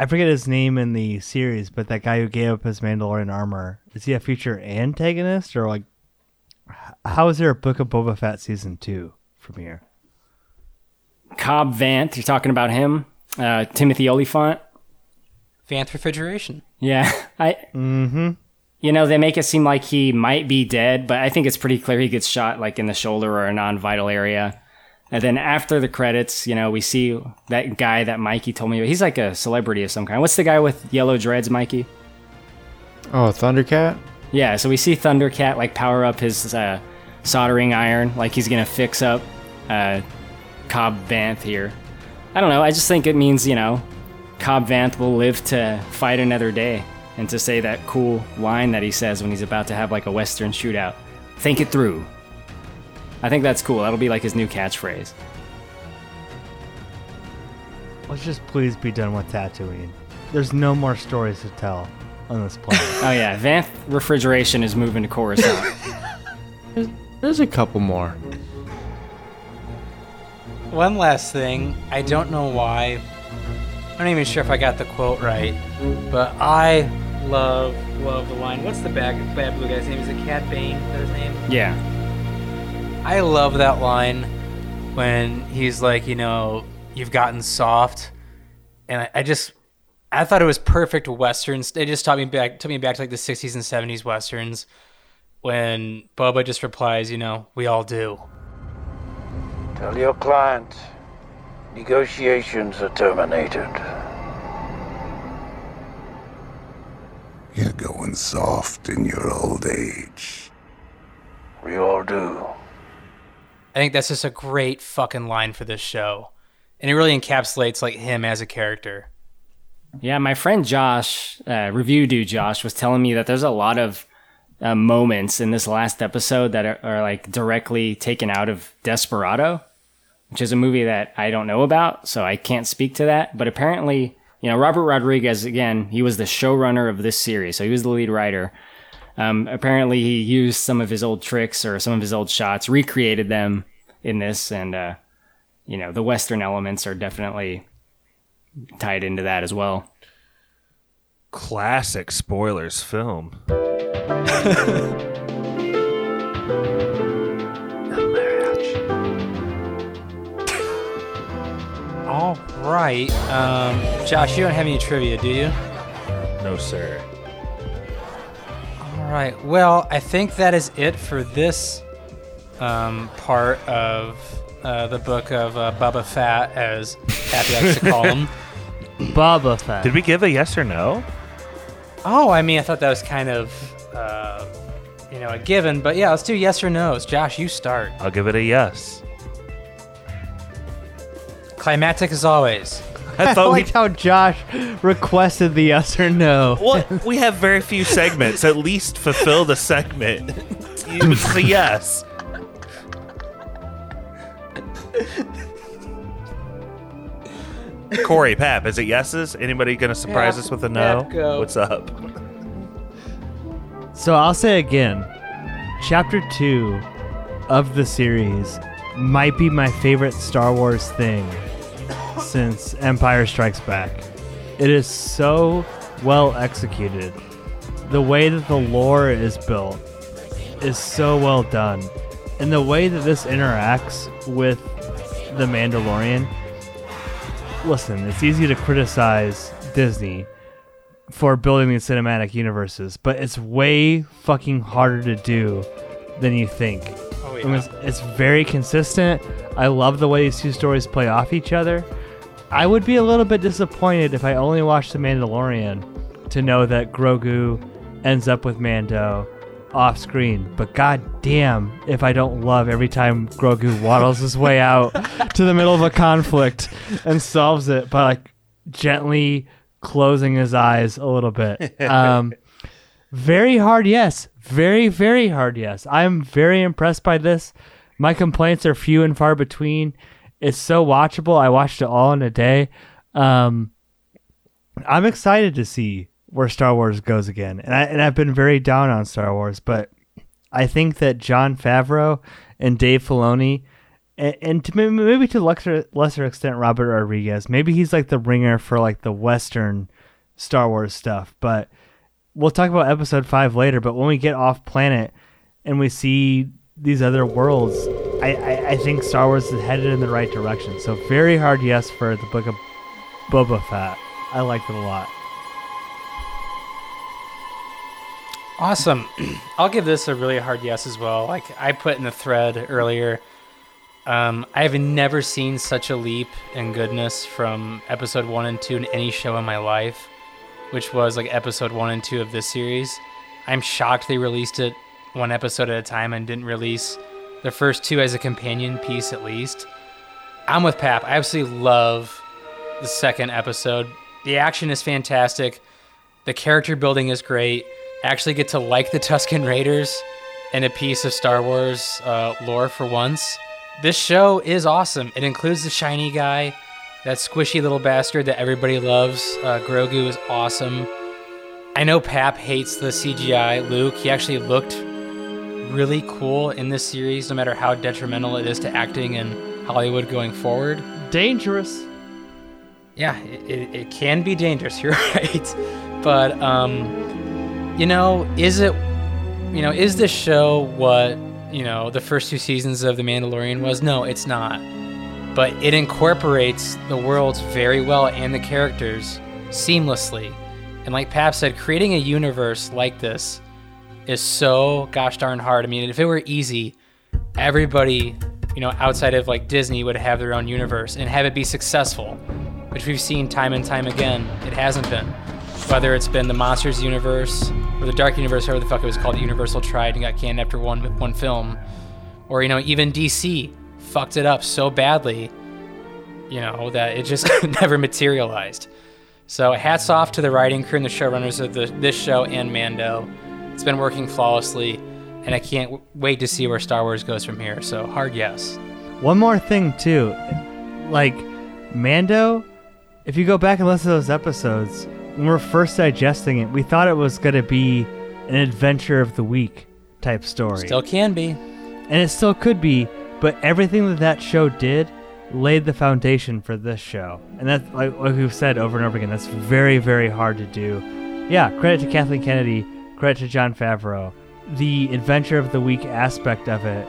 forget his name in the series, but that guy who gave up his Mandalorian armor, is he a future antagonist? Or how is there a Book of Boba Fett season 2 from here? Cobb Vanth, you're talking about him? Timothy Oliphant? Vanth refrigeration. Yeah. They make it seem like he might be dead, but I think it's pretty clear he gets shot in the shoulder or a non-vital area. And then after the credits, we see that guy that Mikey told me about. He's like a celebrity of some kind. What's the guy with yellow dreads, Mikey? Oh, Thundercat? Yeah, so we see Thundercat power up his soldering iron, he's going to fix up Cobb Vanth here. I don't know. I just think it means, Cobb Vanth will live to fight another day and to say that cool line that he says when he's about to have a Western shootout. Think it through. I think that's cool. That'll be his new catchphrase. Let's just please be done with Tatooine. There's no more stories to tell on this planet. Oh yeah, Vanth refrigeration is moving to Coruscant. There's a couple more. One last thing. I don't know why. I'm not even sure if I got the quote right, but I love the line. What's the bad blue guy's name? Is it Cad Bane? Is that his name? Yeah. I love that line when he's you've gotten soft. And I thought it was perfect Westerns. It just took me back to the 60s and 70s Westerns when Boba just replies, we all do. Tell your client, negotiations are terminated. You're going soft in your old age. We all do. I think that's just a great fucking line for this show. And it really encapsulates him as a character. Yeah, my friend Josh, review dude Josh, was telling me that there's a lot of moments in this last episode that are directly taken out of Desperado, which is a movie that I don't know about, so I can't speak to that. But apparently, Robert Rodriguez, again, he was the showrunner of this series, so he was the lead writer. Apparently he used some of his old tricks or some of his old shots, recreated them in this, and the Western elements are definitely tied into that as well. Classic spoilers film. All right, Josh, you don't have any trivia, do you? No, sir. All right, well, I think that is it for this part of the Book of Boba Fett, as Pappy likes to call him. Boba Fett. Did we give a yes or no? Oh, I thought that was kind of, a given. But yeah, let's do yes or no's. Josh, you start. I'll give it a yes. Climactic as always. I like how Josh requested the yes or no. Well, we have very few segments. At least fulfill the segment. It's the yes. Corey, Pap, is it yeses? Anybody going to surprise us with a no? What's up? So I'll say again, Chapter 2 of the series might be my favorite Star Wars thing since Empire Strikes Back. It is so well executed. The way that the lore is built is so well done. And the way that this interacts with The Mandalorian. Listen, it's easy to criticize Disney for building these cinematic universes, but it's way fucking harder to do than you think. Oh, yeah. It's very consistent. I love the way these two stories play off each other. I would be a little bit disappointed if I only watched The Mandalorian to know that Grogu ends up with Mando off screen, but goddamn if I don't love every time Grogu waddles his way out to the middle of a conflict and solves it by like gently closing his eyes a little bit. Very hard, yes. Very, very hard, yes. I'm very impressed by this. My complaints are few and far between. It's so watchable. I watched it all in a day. I'm excited to see where Star Wars goes again. And I've been very down on Star Wars, but I think that Jon Favreau and Dave Filoni, and maybe to lesser extent Robert Rodriguez, maybe he's like the ringer for like the Western Star Wars stuff. But we'll talk about Episode 5 later, but when we get off planet and we see these other worlds, I think Star Wars is headed in the right direction. So very hard yes for the Book of Boba Fett. I liked it a lot. Awesome. I'll give this a really hard yes as well. Like I put in the thread earlier, I've never seen such a leap in goodness from episode 1 and 2 in any show in my life, which was like episode 1 and 2 of this series. I'm shocked they released it one episode at a time and didn't release the first two as a companion piece at least. I'm with Pap. I absolutely love the second episode. The action is fantastic. The character building is great. Actually get to like the Tusken Raiders and a piece of Star Wars lore for once. This show is awesome. It includes the shiny guy, that squishy little bastard that everybody loves. Grogu is awesome. I know Pap hates the CGI Luke. He actually looked really cool in this series, no matter how detrimental it is to acting in Hollywood going forward. Dangerous. Yeah, it can be dangerous. You're right. But, is this show what, the first two seasons of The Mandalorian was? No, it's not. But it incorporates the worlds very well and the characters seamlessly. And like Pap said, creating a universe like this is so gosh darn hard. I mean, if it were easy, everybody, outside of like Disney would have their own universe and have it be successful, which we've seen time and time again. It hasn't been. Whether it's been the Monsters universe or the Dark universe, whatever the fuck it was called, the Universal tried and got canned after one film, or even DC fucked it up so badly, that it just never materialized. So hats off to the writing crew and the showrunners of this show and Mando. It's been working flawlessly, and I can't wait to see where Star Wars goes from here. So hard yes. One more thing too, like Mando. If you go back and listen to those episodes, when we were first digesting it, we thought it was going to be an adventure of the week type story. Still can be. And it still could be, but everything that show did laid the foundation for this show. And that's, like we've said over and over again, that's very, very hard to do. Yeah, credit to Kathleen Kennedy, credit to Jon Favreau. The adventure of the week aspect of it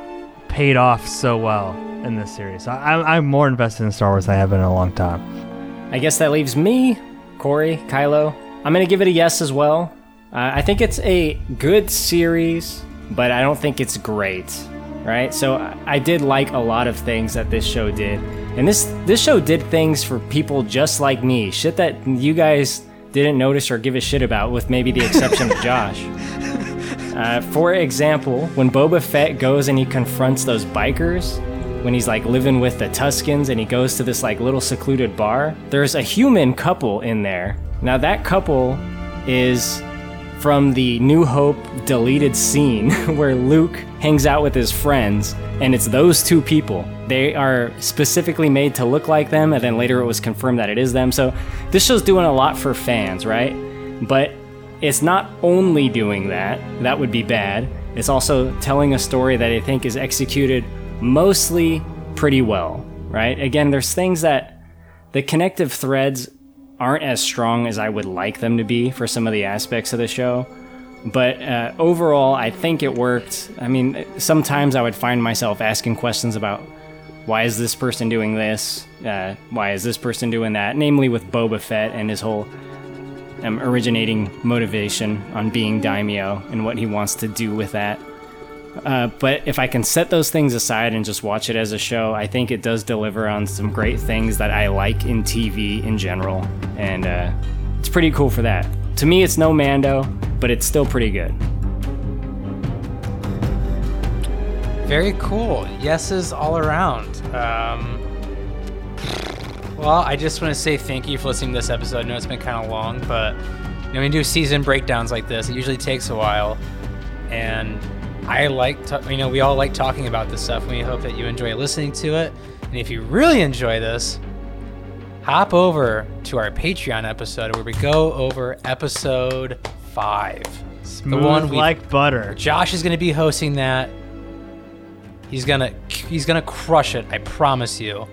paid off so well in this series. I'm more invested in Star Wars than I have been in a long time. I guess that leaves me... Corey, Kylo. I'm going to give it a yes as well. I think it's a good series, but I don't think it's great, right? So I did like a lot of things that this show did. And this show did things for people just like me. Shit that you guys didn't notice or give a shit about, with maybe the exception of Josh. For example, when Boba Fett goes and he confronts those bikers, when he's like living with the Tuskens and he goes to this like little secluded bar, there's a human couple in there. Now that couple is from the New Hope deleted scene where Luke hangs out with his friends, and it's those two people. They are specifically made to look like them, and then later it was confirmed that it is them. So this show's doing a lot for fans, right? But it's not only doing that. That would be bad. It's also telling a story that I think is executed mostly pretty well, right? Again, there's things that The connective threads aren't as strong as I would like them to be for some of the aspects of the show. But overall, I think it worked. I mean, sometimes I would find myself asking questions about why is this person doing this? Why is this person doing that? Namely with Boba Fett and his whole originating motivation on being Daimyo and what he wants to do with that. But if I can set those things aside and just watch it as a show, I think it does deliver on some great things that I like in TV in general. And it's pretty cool for that. To me, it's no Mando, but it's still pretty good. Very cool. Yeses all around. Well, I just want to say thank you for listening to this episode. I know it's been kind of long, but when we do season breakdowns like this, it usually takes a while. And I like, we all like talking about this stuff. We hope that you enjoy listening to it. And if you really enjoy this, hop over to our Patreon episode where we go over episode 5. Smooth the one like butter. Josh is going to be hosting that. He's gonna crush it. I promise you.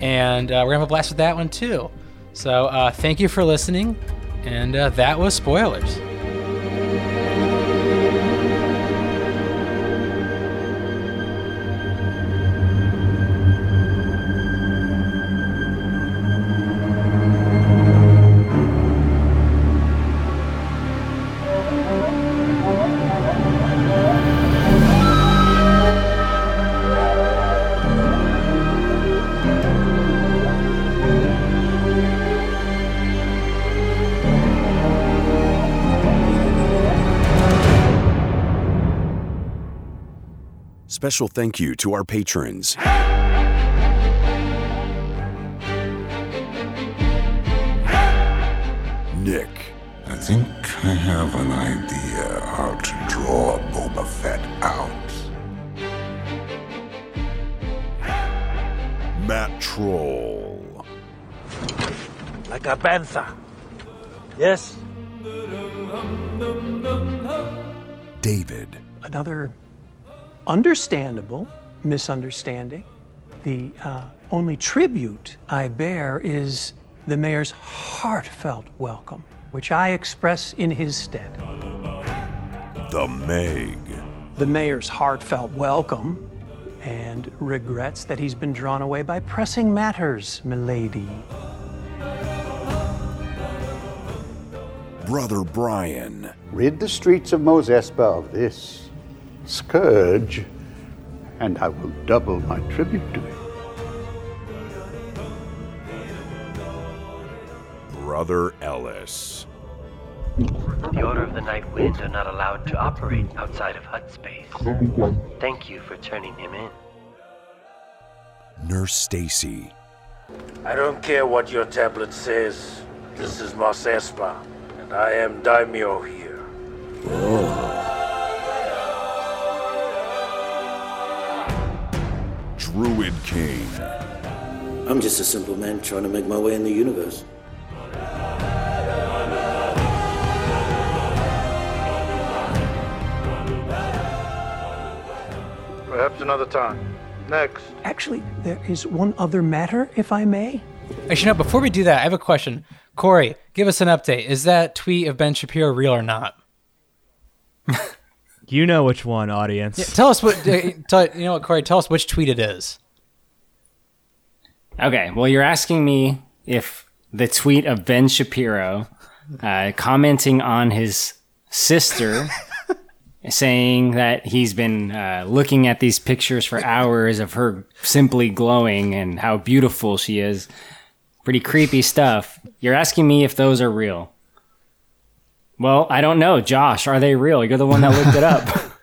And we're gonna have a blast with that one too. So thank you for listening. And that was spoilers. Special thank you to our patrons. Nick. I think I have an idea how to draw Boba Fett out. Matt Troll. Like a panther. Yes. David. Another understandable misunderstanding. The only tribute I bear is the mayor's heartfelt welcome, which I express in his stead. The Meg. The mayor's heartfelt welcome and regrets that he's been drawn away by pressing matters, milady. Brother Brian. Rid the streets of Mos Espa of this scourge, and I will double my tribute to him. Brother Ellis. The Order of the Night Wind are not allowed to operate outside of Hutt space. Thank you for turning him in. Nurse Stacy. I don't care what your tablet says. This is Mos Espa, and I am Daimyo here. Oh. Druid King. I'm just a simple man trying to make my way in the universe. Perhaps another time. Next. Actually, there is one other matter, if I may. Actually, no, before we do that, I have a question. Corey, give us an update. Is that tweet of Ben Shapiro real or not? You know which one, audience. Yeah, tell us what. You know what, Corey? Tell us which tweet it is. Okay. Well, you're asking me if the tweet of Ben Shapiro commenting on his sister, saying that he's been looking at these pictures for hours of her simply glowing and how beautiful she is. Pretty creepy stuff. You're asking me if those are real. Well, I don't know. Josh, are they real? You're the one that looked it up.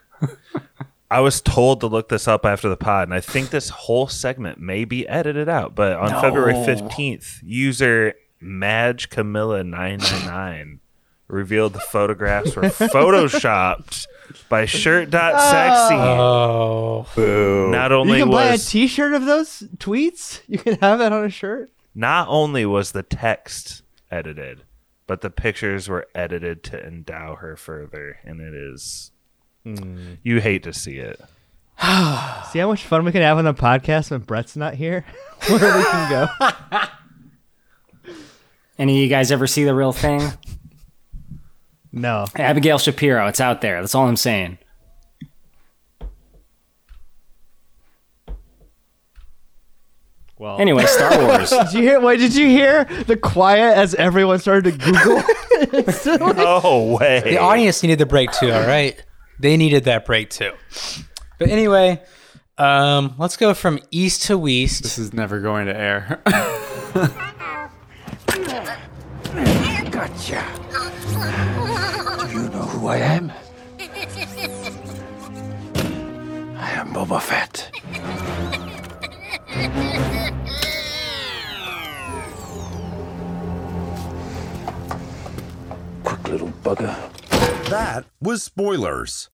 I was told to look this up after the pod, and I think this whole segment may be edited out. But on February 15th, user MadgeCamilla999 revealed the photographs were photoshopped by Shirt.Sexy. Oh. Boo. Not only you can buy a t-shirt of those tweets? You can have that on a shirt? Not only was the text edited, but the pictures were edited to endow her further, and it is... You hate to see it. See how much fun we can have on the podcast when Brett's not here? Where we can go. Any of you guys ever see The Real Thing? No. Abigail Shapiro, it's out there. That's all I'm saying. Well, anyway, Star Wars. Did you hear? Wait, did you hear the quiet as everyone started to Google? No way. The audience needed the break too. All right, they needed that break too. But anyway, let's go from east to west. This is never going to air. I gotcha. Do you know who I am? I am Boba Fett. Quick little bugger. That was spoilers.